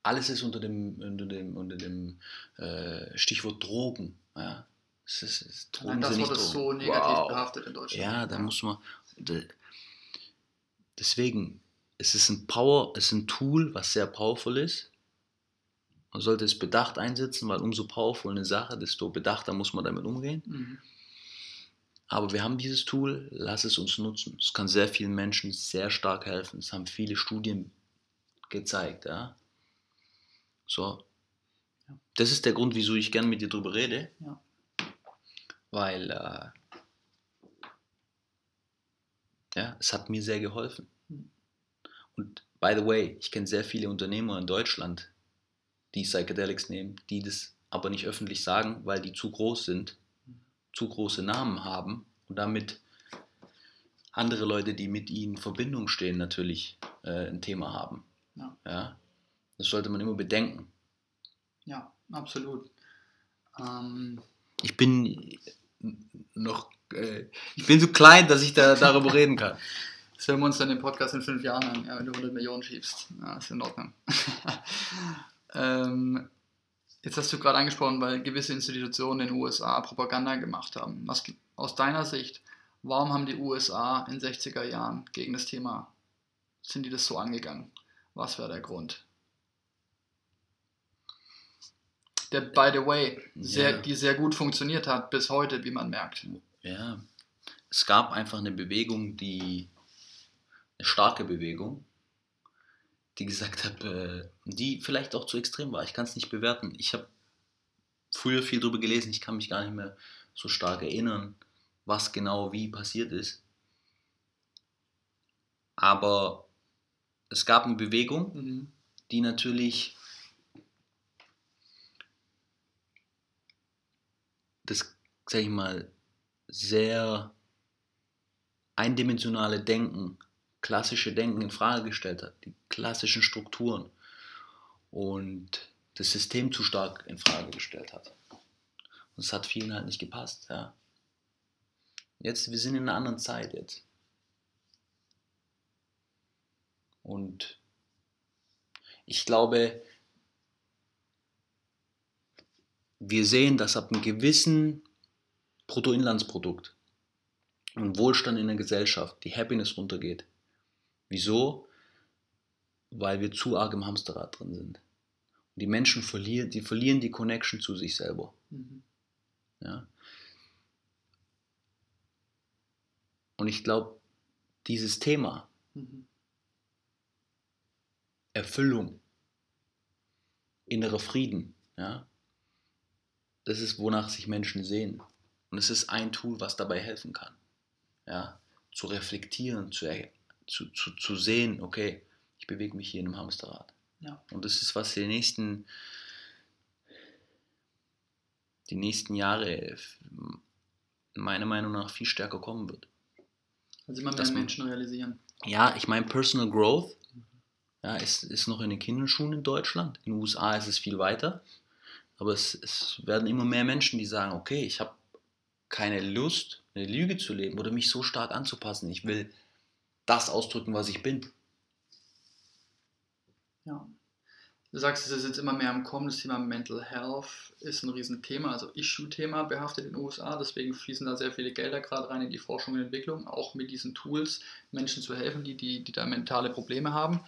alles ist unter dem, unter dem, unter dem äh, Stichwort Drogen. Ja. Es ist, es, Drogen allein das Wort ist so negativ wow. behaftet in Deutschland. Ja, da muss man. De, deswegen, es ist ein Power, es ist ein Tool, was sehr powerful ist. Man sollte es bedacht einsetzen, weil umso powerful eine Sache, desto bedachter muss man damit umgehen. Mhm. Aber wir haben dieses Tool, lass es uns nutzen. Es kann sehr vielen Menschen sehr stark helfen. Es haben viele Studien gezeigt. Ja? So. Ja. Das ist der Grund, wieso ich gerne mit dir drüber rede. Ja. Weil äh, ja, es hat mir sehr geholfen. Mhm. Und by the way, ich kenne sehr viele Unternehmer in Deutschland, die Psychedelics nehmen, die das aber nicht öffentlich sagen, weil die zu groß sind. Zu große Namen haben und damit andere Leute, die mit ihnen in Verbindung stehen, natürlich äh, ein Thema haben. Ja. Ja? Das sollte man immer bedenken. Ja, absolut. Ähm ich bin noch, äh, ich bin so klein, dass ich da darüber reden kann. Das hören wir uns dann den Podcast in fünf Jahren an, ja, wenn du hundert Millionen schiebst. Ja, ist in Ordnung. ähm, Jetzt hast du gerade angesprochen, weil gewisse Institutionen in den U S A Propaganda gemacht haben. Was, aus deiner Sicht, warum haben die U S A in den sechziger Jahren gegen das Thema, sind die das so angegangen? Was war der Grund? Der, by the way, sehr, yeah. die sehr gut funktioniert hat bis heute, wie man merkt. Ja, es gab einfach eine Bewegung, die, eine starke Bewegung, die gesagt habe, die vielleicht auch zu extrem war. Ich kann es nicht bewerten. Ich habe früher viel darüber gelesen, ich kann mich gar nicht mehr so stark erinnern, was genau wie passiert ist. Aber es gab eine Bewegung, mhm. die natürlich das, sag ich mal, sehr eindimensionale Denken, klassische Denken in Frage gestellt hat, die klassischen Strukturen und das System zu stark in Frage gestellt hat. Und es hat vielen halt nicht gepasst, ja. Jetzt, wir sind in einer anderen Zeit jetzt. Und ich glaube, wir sehen, dass ab einem gewissen Bruttoinlandsprodukt und Wohlstand in der Gesellschaft die Happiness runtergeht. Wieso? Weil wir zu arg im Hamsterrad drin sind. Und die Menschen verlieren, die verlieren die Connection zu sich selber. Mhm. Ja. Und ich glaube, dieses Thema mhm. Erfüllung, innerer Frieden, ja, das ist, wonach sich Menschen sehen. Und es ist ein Tool, was dabei helfen kann, ja, zu reflektieren, zu, zu, zu, zu sehen, okay, ich bewege mich hier in einem Hamsterrad. Ja. Und das ist, was die nächsten, die nächsten Jahre meiner Meinung nach viel stärker kommen wird. Also immer mehr man, Menschen realisieren. Ja, ich meine, Personal Growth ja, ist, ist noch in den Kinderschuhen in Deutschland. In den U S A ist es viel weiter. Aber es, es werden immer mehr Menschen, die sagen, okay, ich habe keine Lust, eine Lüge zu leben oder mich so stark anzupassen. Ich will das ausdrücken, was ich bin. Ja. Du sagst, es ist jetzt immer mehr am Kommen, das Thema Mental Health ist ein Riesenthema, also Issue-Thema behaftet in den U S A, deswegen fließen da sehr viele Gelder gerade rein in die Forschung und Entwicklung, auch mit diesen Tools Menschen zu helfen, die, die, die da mentale Probleme haben,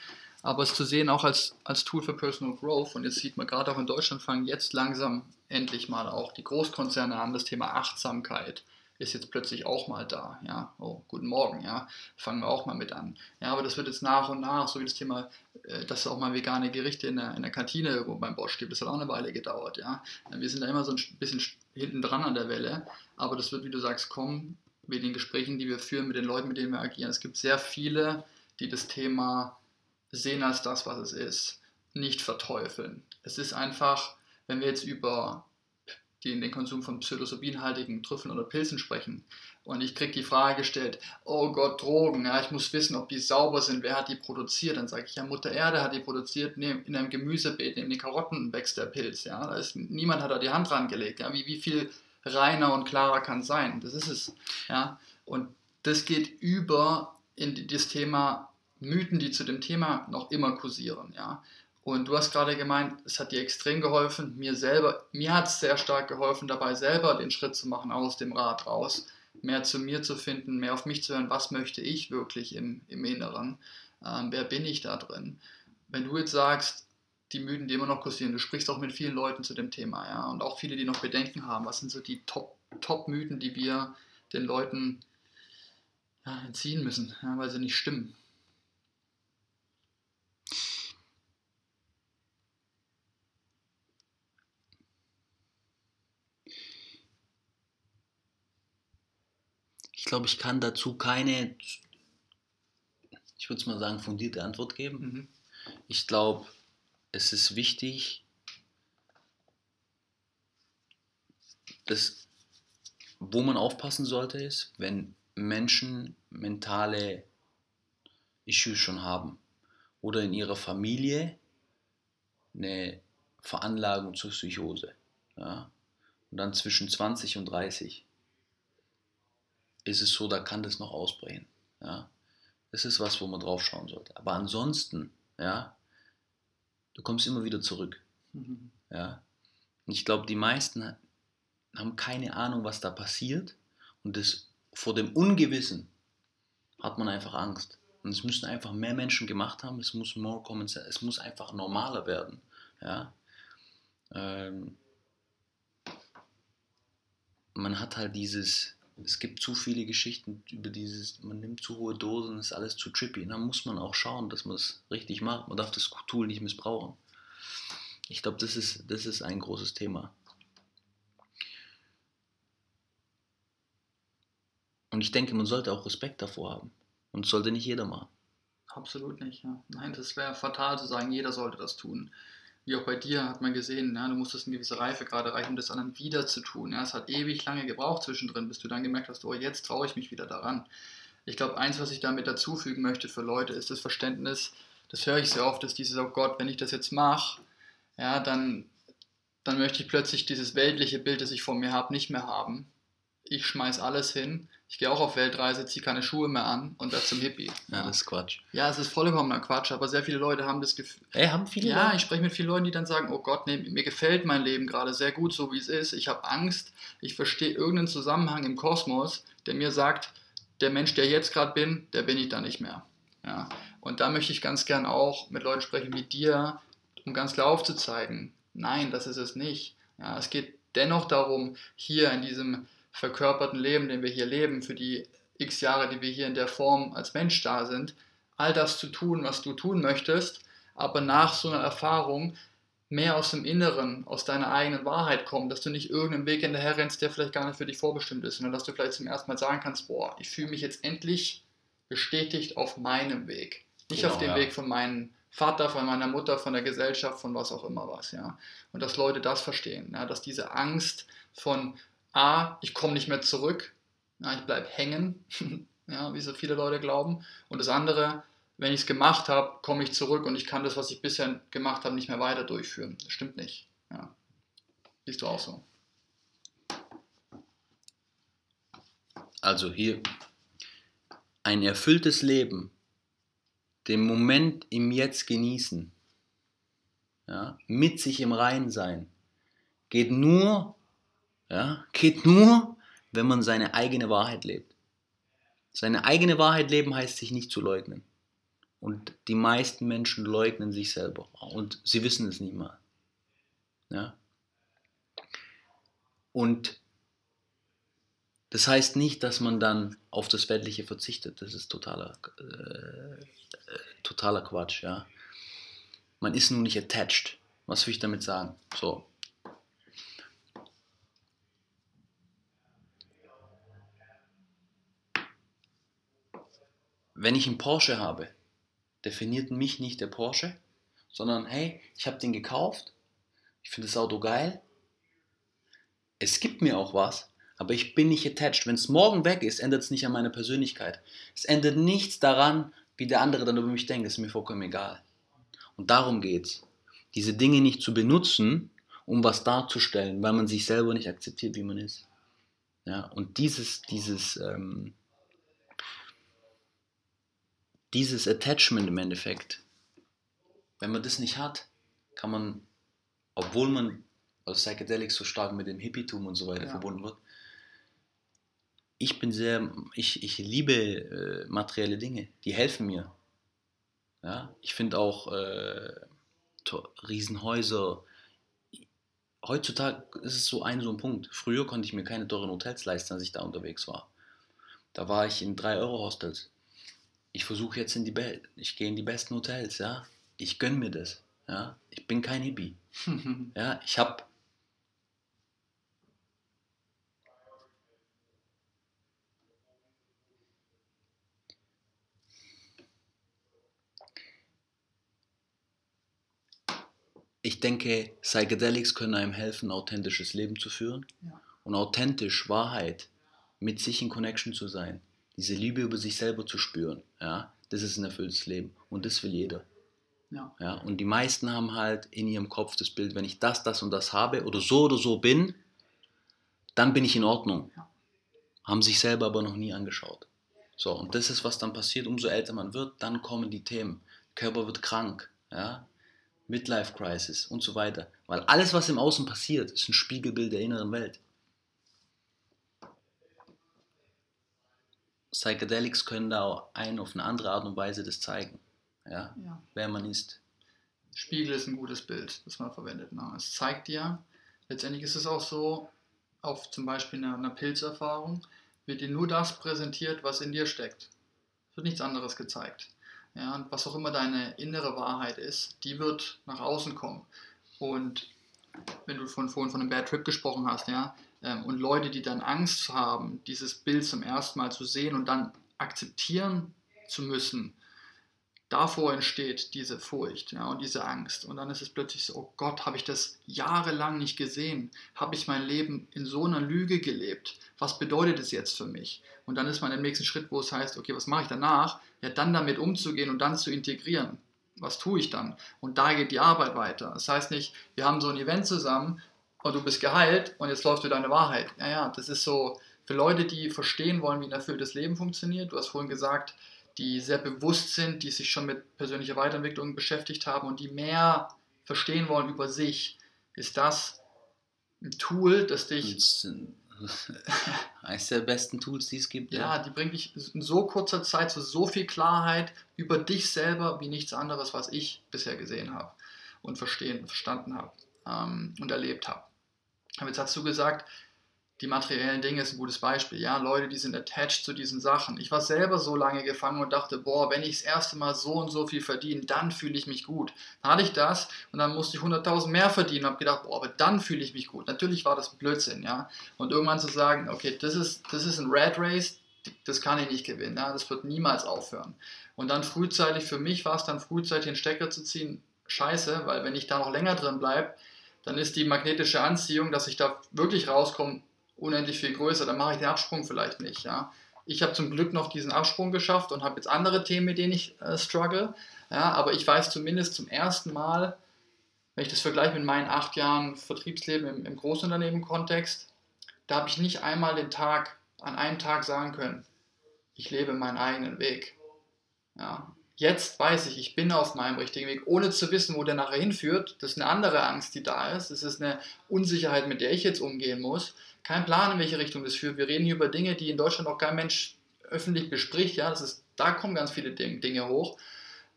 aber es zu sehen auch als, als Tool für Personal Growth und jetzt sieht man gerade auch in Deutschland fangen jetzt langsam endlich mal auch, die Großkonzerne haben das Thema Achtsamkeit. Ist jetzt plötzlich auch mal da, ja, oh, guten Morgen, ja, fangen wir auch mal mit an. Ja, aber das wird jetzt nach und nach, so wie das Thema, dass es auch mal vegane Gerichte in der, in der Kantine irgendwo beim Bosch gibt, das hat auch eine Weile gedauert, ja. Wir sind da immer so ein bisschen hinten dran an der Welle, aber das wird, wie du sagst, kommen, mit den Gesprächen, die wir führen, mit den Leuten, mit denen wir agieren. Es gibt sehr viele, die das Thema sehen als das, was es ist, nicht verteufeln. Es ist einfach, wenn wir jetzt über die in den Konsum von psilocybinhaltigen Trüffeln oder Pilzen sprechen. Und ich kriege die Frage gestellt, oh Gott, Drogen, ja, ich muss wissen, ob die sauber sind, wer hat die produziert? Dann sage ich, ja, Mutter Erde hat die produziert, neben, in einem Gemüsebeet, neben den Karotten wächst der Pilz. Ja? Da ist, niemand hat da die Hand dran gelegt. Ja? Wie, wie viel reiner und klarer kann sein? Das ist es. Ja? Und das geht über in das Thema Mythen, die zu dem Thema noch immer kursieren. Ja? Und du hast gerade gemeint, es hat dir extrem geholfen, mir selber, mir hat es sehr stark geholfen, dabei selber den Schritt zu machen, aus dem Rad raus, mehr zu mir zu finden, mehr auf mich zu hören, was möchte ich wirklich im, im Inneren, ähm, wer bin ich da drin. Wenn du jetzt sagst, die Mythen, die immer noch kursieren, du sprichst auch mit vielen Leuten zu dem Thema, ja, und auch viele, die noch Bedenken haben, was sind so die Top, Top-Mythen, die wir den Leuten ja, entziehen müssen, ja, weil sie nicht stimmen? Ich glaube, ich kann dazu keine, ich würde es mal sagen, fundierte Antwort geben. Mhm. Ich glaube, es ist wichtig, dass, wo man aufpassen sollte, ist, wenn Menschen mentale Issues schon haben oder in ihrer Familie eine Veranlagung zur Psychose. Ja? Und dann zwischen zwanzig und dreißig. Ist es so, da kann das noch ausbrechen. Ja. Das ist was, wo man drauf schauen sollte. Aber ansonsten, ja, du kommst immer wieder zurück. Mhm. Ja. Und ich glaube, die meisten haben keine Ahnung, was da passiert. Und das, vor dem Ungewissen hat man einfach Angst. Und es müssen einfach mehr Menschen gemacht haben. Es muss more common sense, es muss einfach normaler werden. Ja. Ähm, man hat halt dieses... Es gibt zu viele Geschichten über dieses, man nimmt zu hohe Dosen, ist alles zu trippy. Da muss man auch schauen, dass man es richtig macht. Man darf das Tool nicht missbrauchen. Ich glaube, das ist, das ist ein großes Thema. Und ich denke, man sollte auch Respekt davor haben. Und es sollte nicht jeder machen. Absolut nicht, ja. Nein, das wäre fatal zu sagen, jeder sollte das tun. Wie auch bei dir hat man gesehen, ja, du musstest eine gewisse Reife gerade erreichen, um das anderen wieder zu tun. Ja. Es hat ewig lange gebraucht zwischendrin, bis du dann gemerkt hast, oh, jetzt traue ich mich wieder daran. Ich glaube, eins, was ich damit dazufügen möchte für Leute, ist das Verständnis, das höre ich sehr oft, ist dieses, oh Gott, wenn ich das jetzt mache, ja, dann, dann möchte ich plötzlich dieses weltliche Bild, das ich vor mir habe, nicht mehr haben. Ich schmeiß alles hin, ich gehe auch auf Weltreise, ziehe keine Schuhe mehr an und werde zum Hippie. Ja, ja, das ist Quatsch. Ja, es ist vollkommener Quatsch, aber sehr viele Leute haben das Gefühl... Ey, haben viele Ja, Leute? Ich spreche mit vielen Leuten, die dann sagen, oh Gott, nee, mir gefällt mein Leben gerade sehr gut, so wie es ist, ich habe Angst, ich verstehe irgendeinen Zusammenhang im Kosmos, der mir sagt, der Mensch, der ich jetzt gerade bin, der bin ich da nicht mehr. Ja. Und da möchte ich ganz gern auch mit Leuten sprechen wie dir, um ganz klar aufzuzeigen, nein, das ist es nicht. Ja, es geht dennoch darum, hier in diesem... verkörperten Leben, den wir hier leben, für die x Jahre, die wir hier in der Form als Mensch da sind, all das zu tun, was du tun möchtest, aber nach so einer Erfahrung mehr aus dem Inneren, aus deiner eigenen Wahrheit kommen, dass du nicht irgendeinem Weg hinterherrennst, der vielleicht gar nicht für dich vorbestimmt ist, sondern dass du vielleicht zum ersten Mal sagen kannst, boah, ich fühle mich jetzt endlich bestätigt auf meinem Weg. Nicht genau, auf dem ja. Weg von meinem Vater, von meiner Mutter, von der Gesellschaft, von was auch immer was. Ja. Und dass Leute das verstehen, ja, dass diese Angst von A, ich komme nicht mehr zurück, ja, ich bleibe hängen, ja, wie so viele Leute glauben. Und das andere, wenn ich es gemacht habe, komme ich zurück und ich kann das, was ich bisher gemacht habe, nicht mehr weiter durchführen. Das stimmt nicht. Ja. Siehst du auch so. Also hier, ein erfülltes Leben, den Moment im Jetzt genießen, ja, mit sich im Reinen sein, geht nur... Ja, geht nur, wenn man seine eigene Wahrheit lebt. Seine eigene Wahrheit leben heißt, sich nicht zu leugnen. Und die meisten Menschen leugnen sich selber. Und sie wissen es nicht mal. Ja? Und das heißt nicht, dass man dann auf das Weltliche verzichtet. Das ist totaler, äh, totaler Quatsch. Ja? Man ist nun nicht attached. Was will ich damit sagen? So. Wenn ich einen Porsche habe, definiert mich nicht der Porsche, sondern hey, ich habe den gekauft, ich finde das Auto geil, es gibt mir auch was, aber ich bin nicht attached. Wenn es morgen weg ist, ändert es nicht an meiner Persönlichkeit. Es ändert nichts daran, wie der andere dann über mich denkt, ist mir vollkommen egal. Und darum geht es, diese Dinge nicht zu benutzen, um was darzustellen, weil man sich selber nicht akzeptiert, wie man ist. Ja, und dieses, dieses, ähm, Dieses Attachment im Endeffekt, wenn man das nicht hat, kann man, obwohl man aus Psychedelics so stark mit dem Hippietum und so weiter ja. verbunden wird, ich bin sehr, ich, ich liebe äh, materielle Dinge, die helfen mir. Ja? Ich finde auch äh, to- Riesenhäuser, heutzutage ist es so ein, so ein Punkt, früher konnte ich mir keine teuren Hotels leisten, als ich da unterwegs war. Da war ich in drei Euro Hostels. Ich versuche jetzt in die Be- ich gehe in die besten Hotels, ja. Ich gönne mir das, ja. Ich bin kein Hippie, ja. Ich habe ich denke, Psychedelics können einem helfen, authentisches Leben zu führen ja. und authentisch Wahrheit mit sich in Connection zu sein. Diese Liebe über sich selber zu spüren, ja, das ist ein erfülltes Leben und das will jeder. Ja. Ja, und die meisten haben halt in ihrem Kopf das Bild, wenn ich das, das und das habe oder so oder so bin, dann bin ich in Ordnung. Ja. Haben sich selber aber noch nie angeschaut. So, und das ist, was dann passiert, umso älter man wird, dann kommen die Themen. Körper wird krank, ja, Midlife Crisis und so weiter. Weil alles, was im Außen passiert, ist ein Spiegelbild der inneren Welt. Psychedelics können da einen auf eine andere Art und Weise das zeigen, ja? Ja. Wer man ist. Spiegel ist ein gutes Bild, das man verwendet. Na, es zeigt dir, letztendlich ist es auch so, auf zum Beispiel einer, einer Pilzerfahrung wird dir nur das präsentiert, was in dir steckt. Es wird nichts anderes gezeigt. Ja, und was auch immer deine innere Wahrheit ist, die wird nach außen kommen. Und wenn du von, vorhin von einem Bad Trip gesprochen hast, ja, und Leute, die dann Angst haben, dieses Bild zum ersten Mal zu sehen und dann akzeptieren zu müssen, Davor entsteht diese Furcht, ja, und diese Angst. Und dann ist es plötzlich so, oh Gott, habe ich das jahrelang nicht gesehen? Habe ich mein Leben in so einer Lüge gelebt? Was bedeutet es jetzt für mich? Und dann ist man im nächsten Schritt, wo es heißt, okay, was mache ich danach? Ja, dann damit umzugehen und dann zu integrieren. Was tue ich dann? Und da geht die Arbeit weiter. Das heißt nicht, wir haben so ein Event zusammen und du bist geheilt und jetzt läufst du deine Wahrheit. Naja, das ist so, für Leute, die verstehen wollen, wie ein erfülltes Leben funktioniert, du hast vorhin gesagt, die sehr bewusst sind, die sich schon mit persönlicher Weiterentwicklung beschäftigt haben und die mehr verstehen wollen über sich, ist das ein Tool, das dich... Das ist eines der besten Tools, die es gibt. Ja, ja, die bringt dich in so kurzer Zeit zu so viel Klarheit über dich selber wie nichts anderes, was ich bisher gesehen habe und verstehen, verstanden habe ähm, und erlebt habe. Aber jetzt hast du gesagt... Die materiellen Dinge ist ein gutes Beispiel. Ja, Leute, die sind attached zu diesen Sachen. Ich war selber so lange gefangen und dachte, boah, wenn ich das erste Mal so und so viel verdiene, dann fühle ich mich gut. Dann hatte ich das und dann musste ich hunderttausend mehr verdienen und habe gedacht, boah, aber dann fühle ich mich gut. Natürlich war das Blödsinn, ja. Und irgendwann zu sagen, okay, das ist, das ist ein Rat Race, das kann ich nicht gewinnen, ja? Das wird niemals aufhören. Und dann frühzeitig, für mich war es dann frühzeitig den Stecker zu ziehen, scheiße, weil wenn ich da noch länger drin bleibe, dann ist die magnetische Anziehung, dass ich da wirklich rauskomme, unendlich viel größer, dann mache ich den Absprung vielleicht nicht. Ja? Ich habe zum Glück noch diesen Absprung geschafft und habe jetzt andere Themen, mit denen ich äh, struggle, ja? Aber ich weiß zumindest zum ersten Mal, wenn ich das vergleiche mit meinen acht Jahren Vertriebsleben im, im Großunternehmen-Kontext, da habe ich nicht einmal den Tag, an einem Tag sagen können, ich lebe meinen eigenen Weg. Ja? Jetzt weiß ich, ich bin auf meinem richtigen Weg, ohne zu wissen, wo der nachher hinführt. Das ist eine andere Angst, die da ist. Es ist eine Unsicherheit, mit der ich jetzt umgehen muss. Kein Plan, in welche Richtung das führt. Wir reden hier über Dinge, die in Deutschland auch kein Mensch öffentlich bespricht. Ja, das ist, da kommen ganz viele Dinge hoch.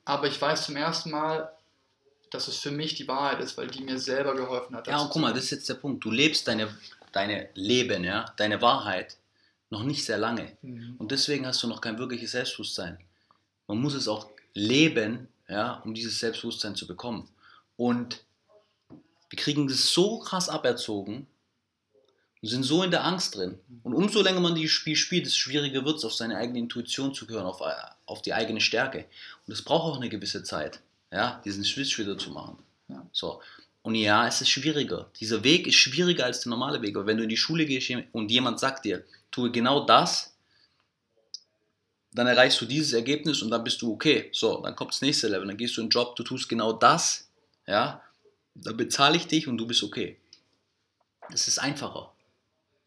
Aber ich weiß zum ersten Mal, dass es für mich die Wahrheit ist, weil die mir selber geholfen hat. Ja, und guck mal, das ist jetzt der Punkt. Du lebst deine, deine Leben, ja, deine Wahrheit noch nicht sehr lange. Mhm. Und deswegen hast du noch kein wirkliches Selbstbewusstsein. Man muss es auch leben, ja, um dieses Selbstbewusstsein zu bekommen. Und wir kriegen das so krass aberzogen und sind so in der Angst drin. Und umso länger man dieses Spiel spielt, desto schwieriger wird es, auf seine eigene Intuition zu hören, auf, auf die eigene Stärke. Und es braucht auch eine gewisse Zeit, ja, diesen Switch wieder zu machen. Ja. So. Und ja, es ist schwieriger. Dieser Weg ist schwieriger als der normale Weg. Aber wenn du in die Schule gehst und jemand sagt dir, tue genau das, dann erreichst du dieses Ergebnis und dann bist du okay. So, dann kommt das nächste Level, dann gehst du in den Job, du tust genau das, ja, dann bezahle ich dich und du bist okay. Das ist einfacher.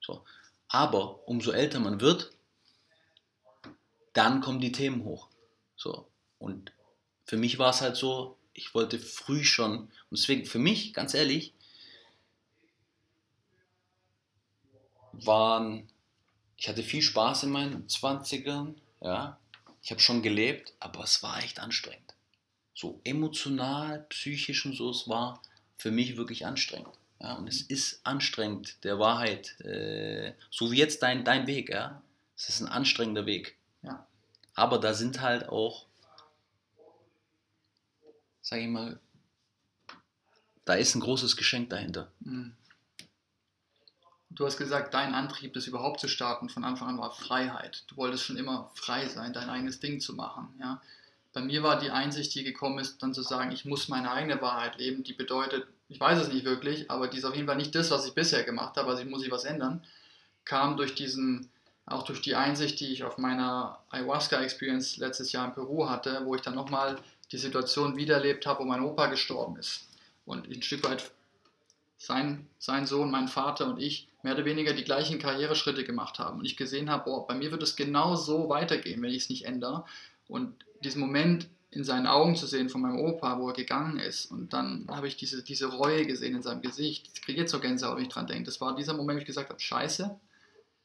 So. Aber umso älter man wird, dann kommen die Themen hoch. So. Und für mich war es halt so, ich wollte früh schon, und deswegen für mich, ganz ehrlich, waren, ich hatte viel Spaß in meinen zwanzigern, ja, ich habe schon gelebt, aber es war echt anstrengend. So emotional, psychisch und so, es war für mich wirklich anstrengend. Ja, und es ist anstrengend, der Wahrheit, äh, so wie jetzt dein, dein Weg, ja. Es ist ein anstrengender Weg. Ja. Aber da sind halt auch, sage ich mal, da ist ein großes Geschenk dahinter. Mhm. Du hast gesagt, dein Antrieb, das überhaupt zu starten, von Anfang an war Freiheit. Du wolltest schon immer frei sein, dein eigenes Ding zu machen. Ja? Bei mir war die Einsicht, die gekommen ist, dann zu sagen, ich muss meine eigene Wahrheit leben. Die bedeutet, ich weiß es nicht wirklich, aber die ist auf jeden Fall nicht das, was ich bisher gemacht habe, also ich muss ich was ändern. Kam durch diesen, auch durch die Einsicht, die ich auf meiner Ayahuasca-Experience letztes Jahr in Peru hatte, wo ich dann nochmal die Situation wiedererlebt habe, wo mein Opa gestorben ist. Und ein Stück weit sein, sein Sohn, mein Vater und ich mehr oder weniger die gleichen Karriereschritte gemacht haben und ich gesehen habe, boah, bei mir wird es genau so weitergehen, wenn ich es nicht ändere, und diesen Moment in seinen Augen zu sehen von meinem Opa, wo er gegangen ist, und dann habe ich diese, diese Reue gesehen in seinem Gesicht, ich kriege jetzt so Gänsehaut, wenn ich dran denke, das war dieser Moment, wo ich gesagt habe, scheiße,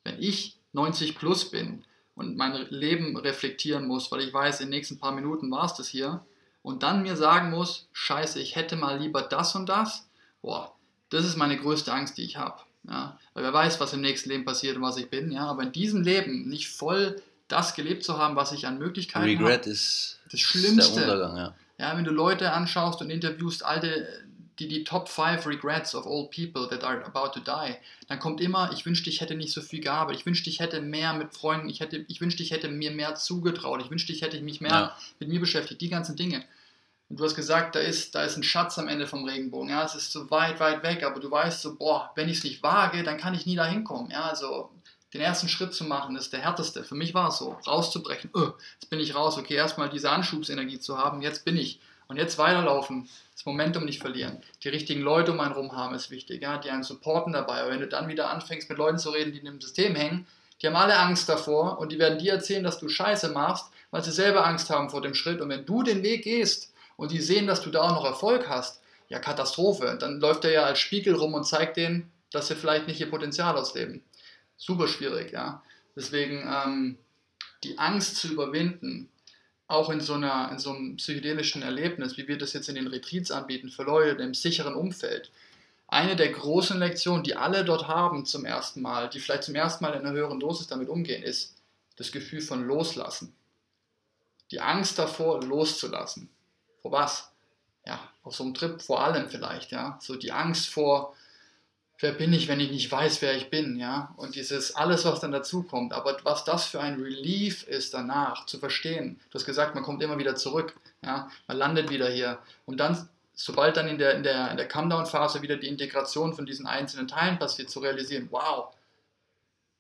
wenn ich neunzig plus bin und mein Leben reflektieren muss, weil ich weiß, in den nächsten paar Minuten war es das hier, und dann mir sagen muss, scheiße, ich hätte mal lieber das und das, boah, das ist meine größte Angst, die ich habe. Ja, weil wer weiß, was im nächsten Leben passiert und was ich bin, ja, aber in diesem Leben nicht voll das gelebt zu haben, was ich an Möglichkeiten habe. Regret ist das Schlimmste. Ist der Untergang, ja. Ja, wenn du Leute anschaust und interviewst, alte die, die Top five Regrets of Old People that are about to die, dann kommt immer, ich wünschte, ich hätte nicht so viel gearbeitet, ich wünschte, ich hätte mehr mit Freunden, ich, hätte, ich wünschte, ich hätte mir mehr zugetraut, ich wünschte, ich hätte mich mehr ja. mit mir beschäftigt, die ganzen Dinge. Und du hast gesagt, da ist, da ist ein Schatz am Ende vom Regenbogen, ja, es ist so weit, weit weg, aber du weißt so, boah, wenn ich es nicht wage, dann kann ich nie da hinkommen, ja, also den ersten Schritt zu machen, ist der härteste. Für mich war es so, rauszubrechen, öh, jetzt bin ich raus, okay, erstmal diese Anschubsenergie zu haben, jetzt bin ich. Und jetzt weiterlaufen, das Momentum nicht verlieren. Die richtigen Leute um einen rum haben ist wichtig, ja, die einen supporten dabei. Aber wenn du dann wieder anfängst, mit Leuten zu reden, die in dem System hängen, die haben alle Angst davor und die werden dir erzählen, dass du Scheiße machst, weil sie selber Angst haben vor dem Schritt. Und wenn du den Weg gehst und die sehen, dass du da auch noch Erfolg hast, ja, Katastrophe. Dann läuft der ja als Spiegel rum und zeigt denen, dass sie vielleicht nicht ihr Potenzial ausleben. Super schwierig, ja. Deswegen ähm, die Angst zu überwinden, auch in so, einer, in so einem psychedelischen Erlebnis, wie wir das jetzt in den Retreats anbieten, für Leute im sicheren Umfeld. Eine der großen Lektionen, die alle dort haben zum ersten Mal, die vielleicht zum ersten Mal in einer höheren Dosis damit umgehen, ist das Gefühl von Loslassen. Die Angst davor, loszulassen. Vor was? Ja, auf so einem Trip vor allem vielleicht, ja. So die Angst vor, wer bin ich, wenn ich nicht weiß, wer ich bin, ja. Und dieses alles, was dann dazukommt. Aber was das für ein Relief ist danach, zu verstehen. Du hast gesagt, man kommt immer wieder zurück, ja. Man landet wieder hier. Und dann, sobald dann in der, in der, in der Comedown-Phase wieder die Integration von diesen einzelnen Teilen passiert, zu realisieren, wow,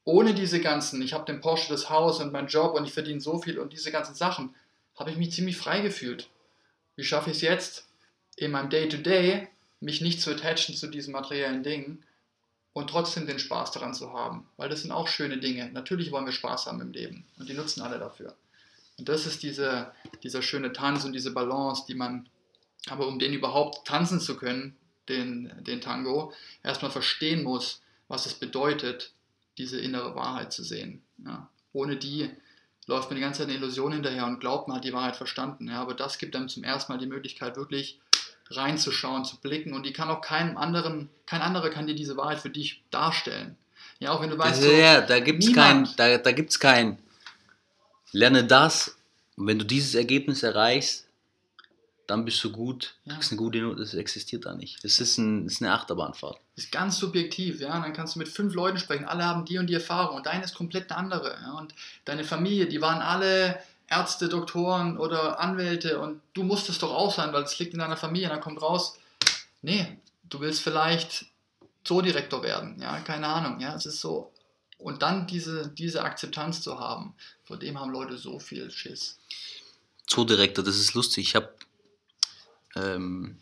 ohne diese ganzen, ich habe den Porsche, das Haus und meinen Job und ich verdiene so viel und diese ganzen Sachen, habe ich mich ziemlich frei gefühlt. Wie schaffe ich es jetzt, in meinem Day-to-Day mich nicht zu attachen zu diesen materiellen Dingen und trotzdem den Spaß daran zu haben. Weil das sind auch schöne Dinge. Natürlich wollen wir Spaß haben im Leben und die nutzen alle dafür. Und das ist diese, dieser schöne Tanz und diese Balance, die man, aber um den überhaupt tanzen zu können, den, den Tango, erstmal verstehen muss, was es bedeutet, diese innere Wahrheit zu sehen. Ja. Ohne die läuft man die ganze Zeit eine Illusion hinterher und glaubt, man hat die Wahrheit verstanden. Ja. Aber das gibt einem zum ersten Mal die Möglichkeit, wirklich reinzuschauen, zu blicken, und die kann auch keinem anderen, kein anderer kann dir diese Wahrheit für dich darstellen. Ja, auch wenn du weißt, ja, so, ja, da gibt's kein, da, da gibt's kein, lerne das, und wenn du dieses Ergebnis erreichst, dann bist du gut, ja. Kriegst eine gute Note, das existiert da nicht. Es ist, ein, ist eine Achterbahnfahrt. Ist ganz subjektiv, ja, und dann kannst du mit fünf Leuten sprechen, alle haben die und die Erfahrung, und deine ist komplett eine andere, ja? Und deine Familie, die waren alle Ärzte, Doktoren oder Anwälte, und du musst es doch auch sein, weil es liegt in deiner Familie, und dann kommt raus, nee, du willst vielleicht Zoodirektor werden, ja, keine Ahnung, ja, es ist so. Und dann diese, diese Akzeptanz zu haben, vor dem haben Leute so viel Schiss. Zoodirektor, das ist lustig, ich habe ähm,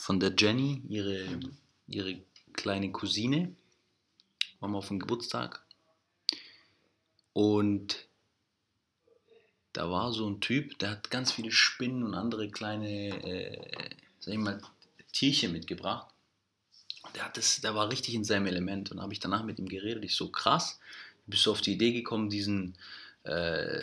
von der Jenny, ihre, ihre kleine Cousine, waren wir auf dem Geburtstag, und da war so ein Typ, der hat ganz viele Spinnen und andere kleine, äh, sag ich mal, Tierchen mitgebracht. Der, hat das, der war richtig in seinem Element. Und habe ich danach mit ihm geredet. Ich so, krass, du bist so auf die Idee gekommen, diesen, äh,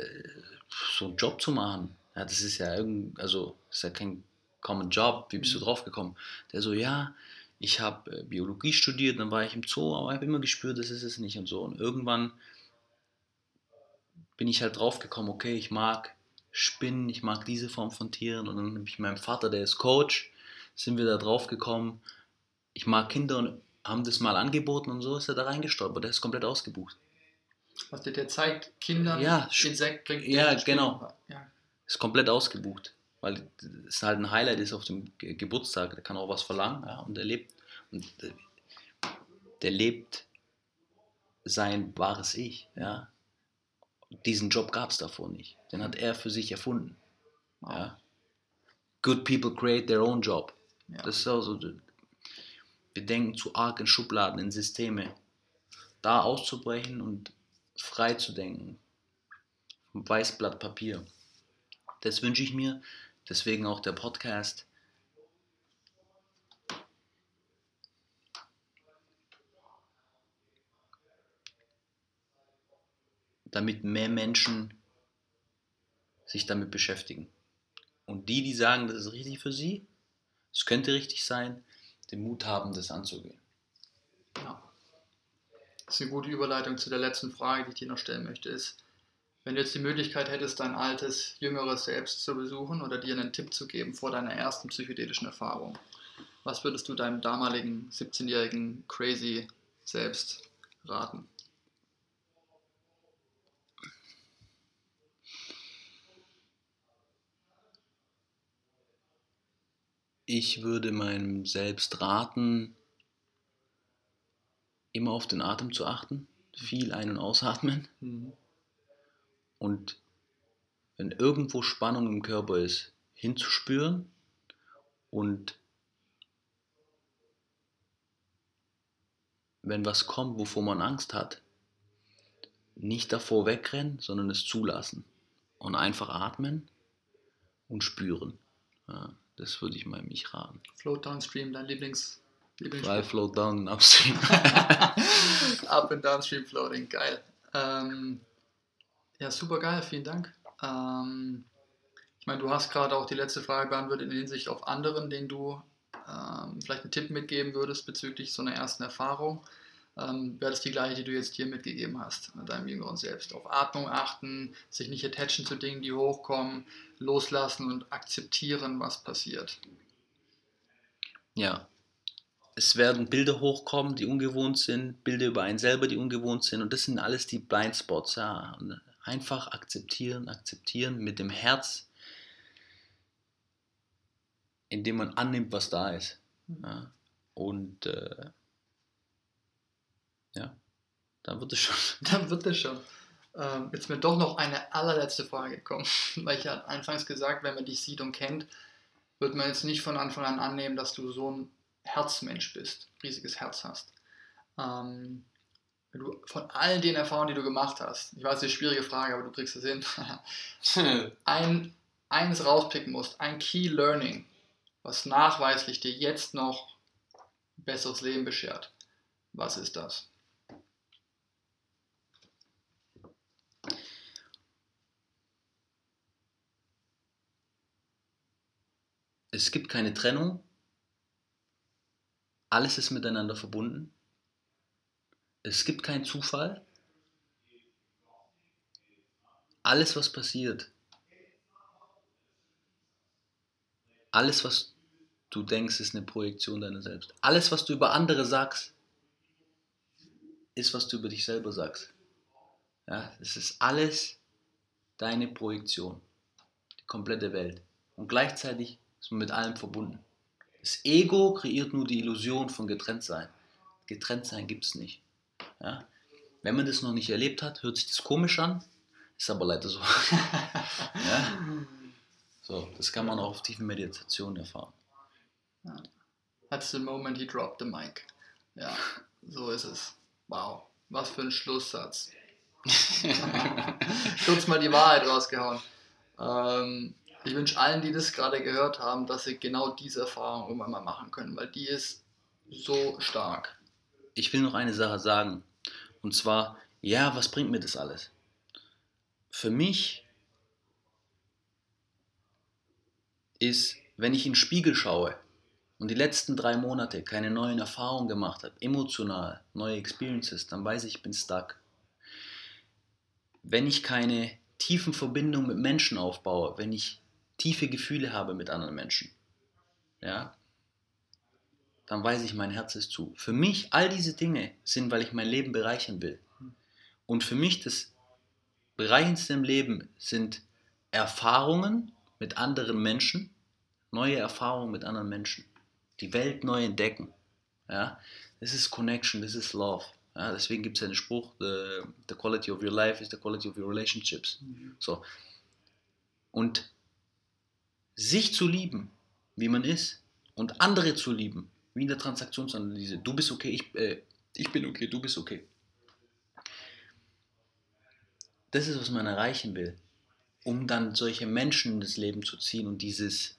so einen Job zu machen. Ja, das ist ja irgend, also, das ist ja kein common Job. Wie bist du drauf gekommen? Der so, ja, ich habe Biologie studiert, dann war ich im Zoo, aber ich habe immer gespürt, das ist es nicht und so. Und irgendwann bin ich halt drauf gekommen, okay, ich mag Spinnen, ich mag diese Form von Tieren, und dann habe ich meinem Vater, der ist Coach, sind wir da drauf gekommen, ich mag Kinder, und haben das mal angeboten, und so ist er da reingestolpert, der ist komplett ausgebucht. Was der zeigt, Kindern, ja, Insekt bringt. Ja, genau, ja. Ist komplett ausgebucht, weil es halt ein Highlight ist auf dem Geburtstag, der kann auch was verlangen, ja, und er lebt, und der lebt sein wahres Ich, ja. Diesen Job gab es davor nicht. Den hat er für sich erfunden. Wow. Ja. Good people create their own job. Ja. Das ist auch so. Wir denken zu arg in Schubladen, in Systeme. Da auszubrechen und frei zu denken. Weißblatt Papier. Das wünsche ich mir. Deswegen auch der Podcast. Damit mehr Menschen sich damit beschäftigen. Und die, die sagen, das ist richtig für sie, es könnte richtig sein, den Mut haben, das anzugehen. Ja. Das ist eine gute Überleitung zu der letzten Frage, die ich dir noch stellen möchte, ist, Wenn du jetzt die Möglichkeit hättest, dein altes, jüngeres Selbst zu besuchen oder dir einen Tipp zu geben vor deiner ersten psychedelischen Erfahrung, was würdest du deinem damaligen siebzehnjährigen Crazy Selbst raten? Ich würde meinem Selbst raten, immer auf den Atem zu achten, viel ein- und ausatmen. Mhm. Und wenn irgendwo Spannung im Körper ist, hinzuspüren und wenn was kommt, wovor man Angst hat, nicht davor wegrennen, sondern es zulassen und einfach atmen und spüren. Ja. Das würde ich mal mich raten. Float Downstream, dein Lieblings... Lieblings- Frei Float Down und Upstream. Up and Downstream Floating, geil. Ähm, ja, super geil, vielen Dank. Ähm, ich meine, du hast gerade auch die letzte Frage beantwortet in Hinsicht auf anderen, denen du ähm, vielleicht einen Tipp mitgeben würdest bezüglich so einer ersten Erfahrung. Ähm, wäre das die gleiche, die du jetzt hier mitgegeben hast, deinem jüngeren Selbst. Auf Atmung achten, sich nicht attachen zu Dingen, die hochkommen, loslassen und akzeptieren, was passiert. Ja, es werden Bilder hochkommen, die ungewohnt sind, Bilder über einen selber, die ungewohnt sind und das sind alles die Blindspots. Ja. Und einfach akzeptieren, akzeptieren mit dem Herz, indem man annimmt, was da ist. Ja. Und äh, ja, dann wird es schon. Dann wird es schon. Ähm, jetzt wird doch noch eine allerletzte Frage kommen, weil ich ja anfangs gesagt, wenn man dich sieht und kennt, wird man jetzt nicht von Anfang an annehmen, dass du so ein Herzmensch bist, riesiges Herz hast. Ähm, wenn du von all den Erfahrungen, die du gemacht hast, ich weiß, das ist eine schwierige Frage, aber du kriegst es hin, ein, eines rauspicken musst, ein Key Learning, was nachweislich dir jetzt noch ein besseres Leben beschert. Was ist das? Es gibt keine Trennung. Alles ist miteinander verbunden. Es gibt keinen Zufall. Alles, was passiert, alles, was du denkst, ist eine Projektion deiner selbst. Alles, was du über andere sagst, ist, was du über dich selber sagst. Ja, es ist alles deine Projektion. Die komplette Welt. Und gleichzeitig ist man mit allem verbunden. Das Ego kreiert nur die Illusion von Getrenntsein. Getrenntsein gibt es nicht. Ja? Wenn man das noch nicht erlebt hat, hört sich das komisch an. Ist aber leider so. Ja? So, das kann man auch auf tiefen Meditationen erfahren. That's the moment he dropped the mic. Ja, so ist es. Wow, was für ein Schlusssatz. Kurz mal die Wahrheit rausgehauen. Ähm, ich wünsche allen, die das gerade gehört haben, dass sie genau diese Erfahrung irgendwann mal machen können, weil die ist so stark. Ich will noch eine Sache sagen. Und zwar, ja, was bringt mir das alles? Für mich ist, wenn ich in den Spiegel schaue, und die letzten drei Monate keine neuen Erfahrungen gemacht habe, emotional, neue Experiences, dann weiß ich, ich bin stuck. Wenn ich keine tiefen Verbindungen mit Menschen aufbaue, wenn ich tiefe Gefühle habe mit anderen Menschen, ja, dann weiß ich, mein Herz ist zu. Für mich, all diese Dinge sind, weil ich mein Leben bereichern will. Und für mich das Bereichendste im Leben sind Erfahrungen mit anderen Menschen, neue Erfahrungen mit anderen Menschen. Die Welt neu entdecken. Ja? This is connection, this is love. Ja? Deswegen gibt es ja den Spruch, the, the quality of your life is the quality of your relationships. Mhm. So. Und sich zu lieben, wie man ist, und andere zu lieben, wie in der Transaktionsanalyse. Du bist okay, ich, äh, ich bin okay, du bist okay. Das ist, was man erreichen will, um dann solche Menschen in das Leben zu ziehen und dieses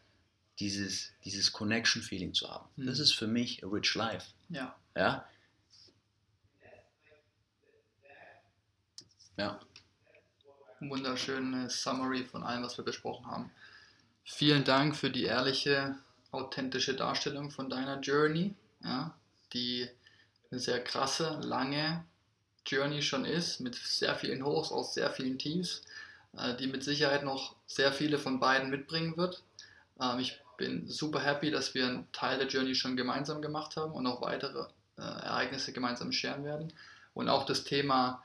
Dieses, dieses Connection-Feeling zu haben. Mhm. Das ist für mich a rich life. Ja. Ja. Ja. Wunderschöne Summary von allem, was wir besprochen haben. Vielen Dank für die ehrliche, authentische Darstellung von deiner Journey, ja, die eine sehr krasse, lange, Journey schon ist, mit sehr vielen Hochs aus sehr vielen Tiefs, äh, die mit Sicherheit noch sehr viele von beiden mitbringen wird. Ähm, ich bin super happy, dass wir einen Teil der Journey schon gemeinsam gemacht haben und auch weitere äh, Ereignisse gemeinsam scheren werden und auch das Thema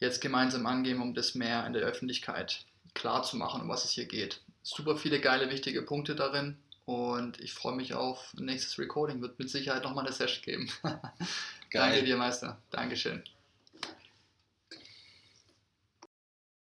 jetzt gemeinsam angehen, um das mehr in der Öffentlichkeit klar zu machen, um was es hier geht. Super viele geile, wichtige Punkte darin und ich freue mich auf nächstes Recording. Wird mit Sicherheit nochmal eine Session geben. Danke dir, Meister. Dankeschön.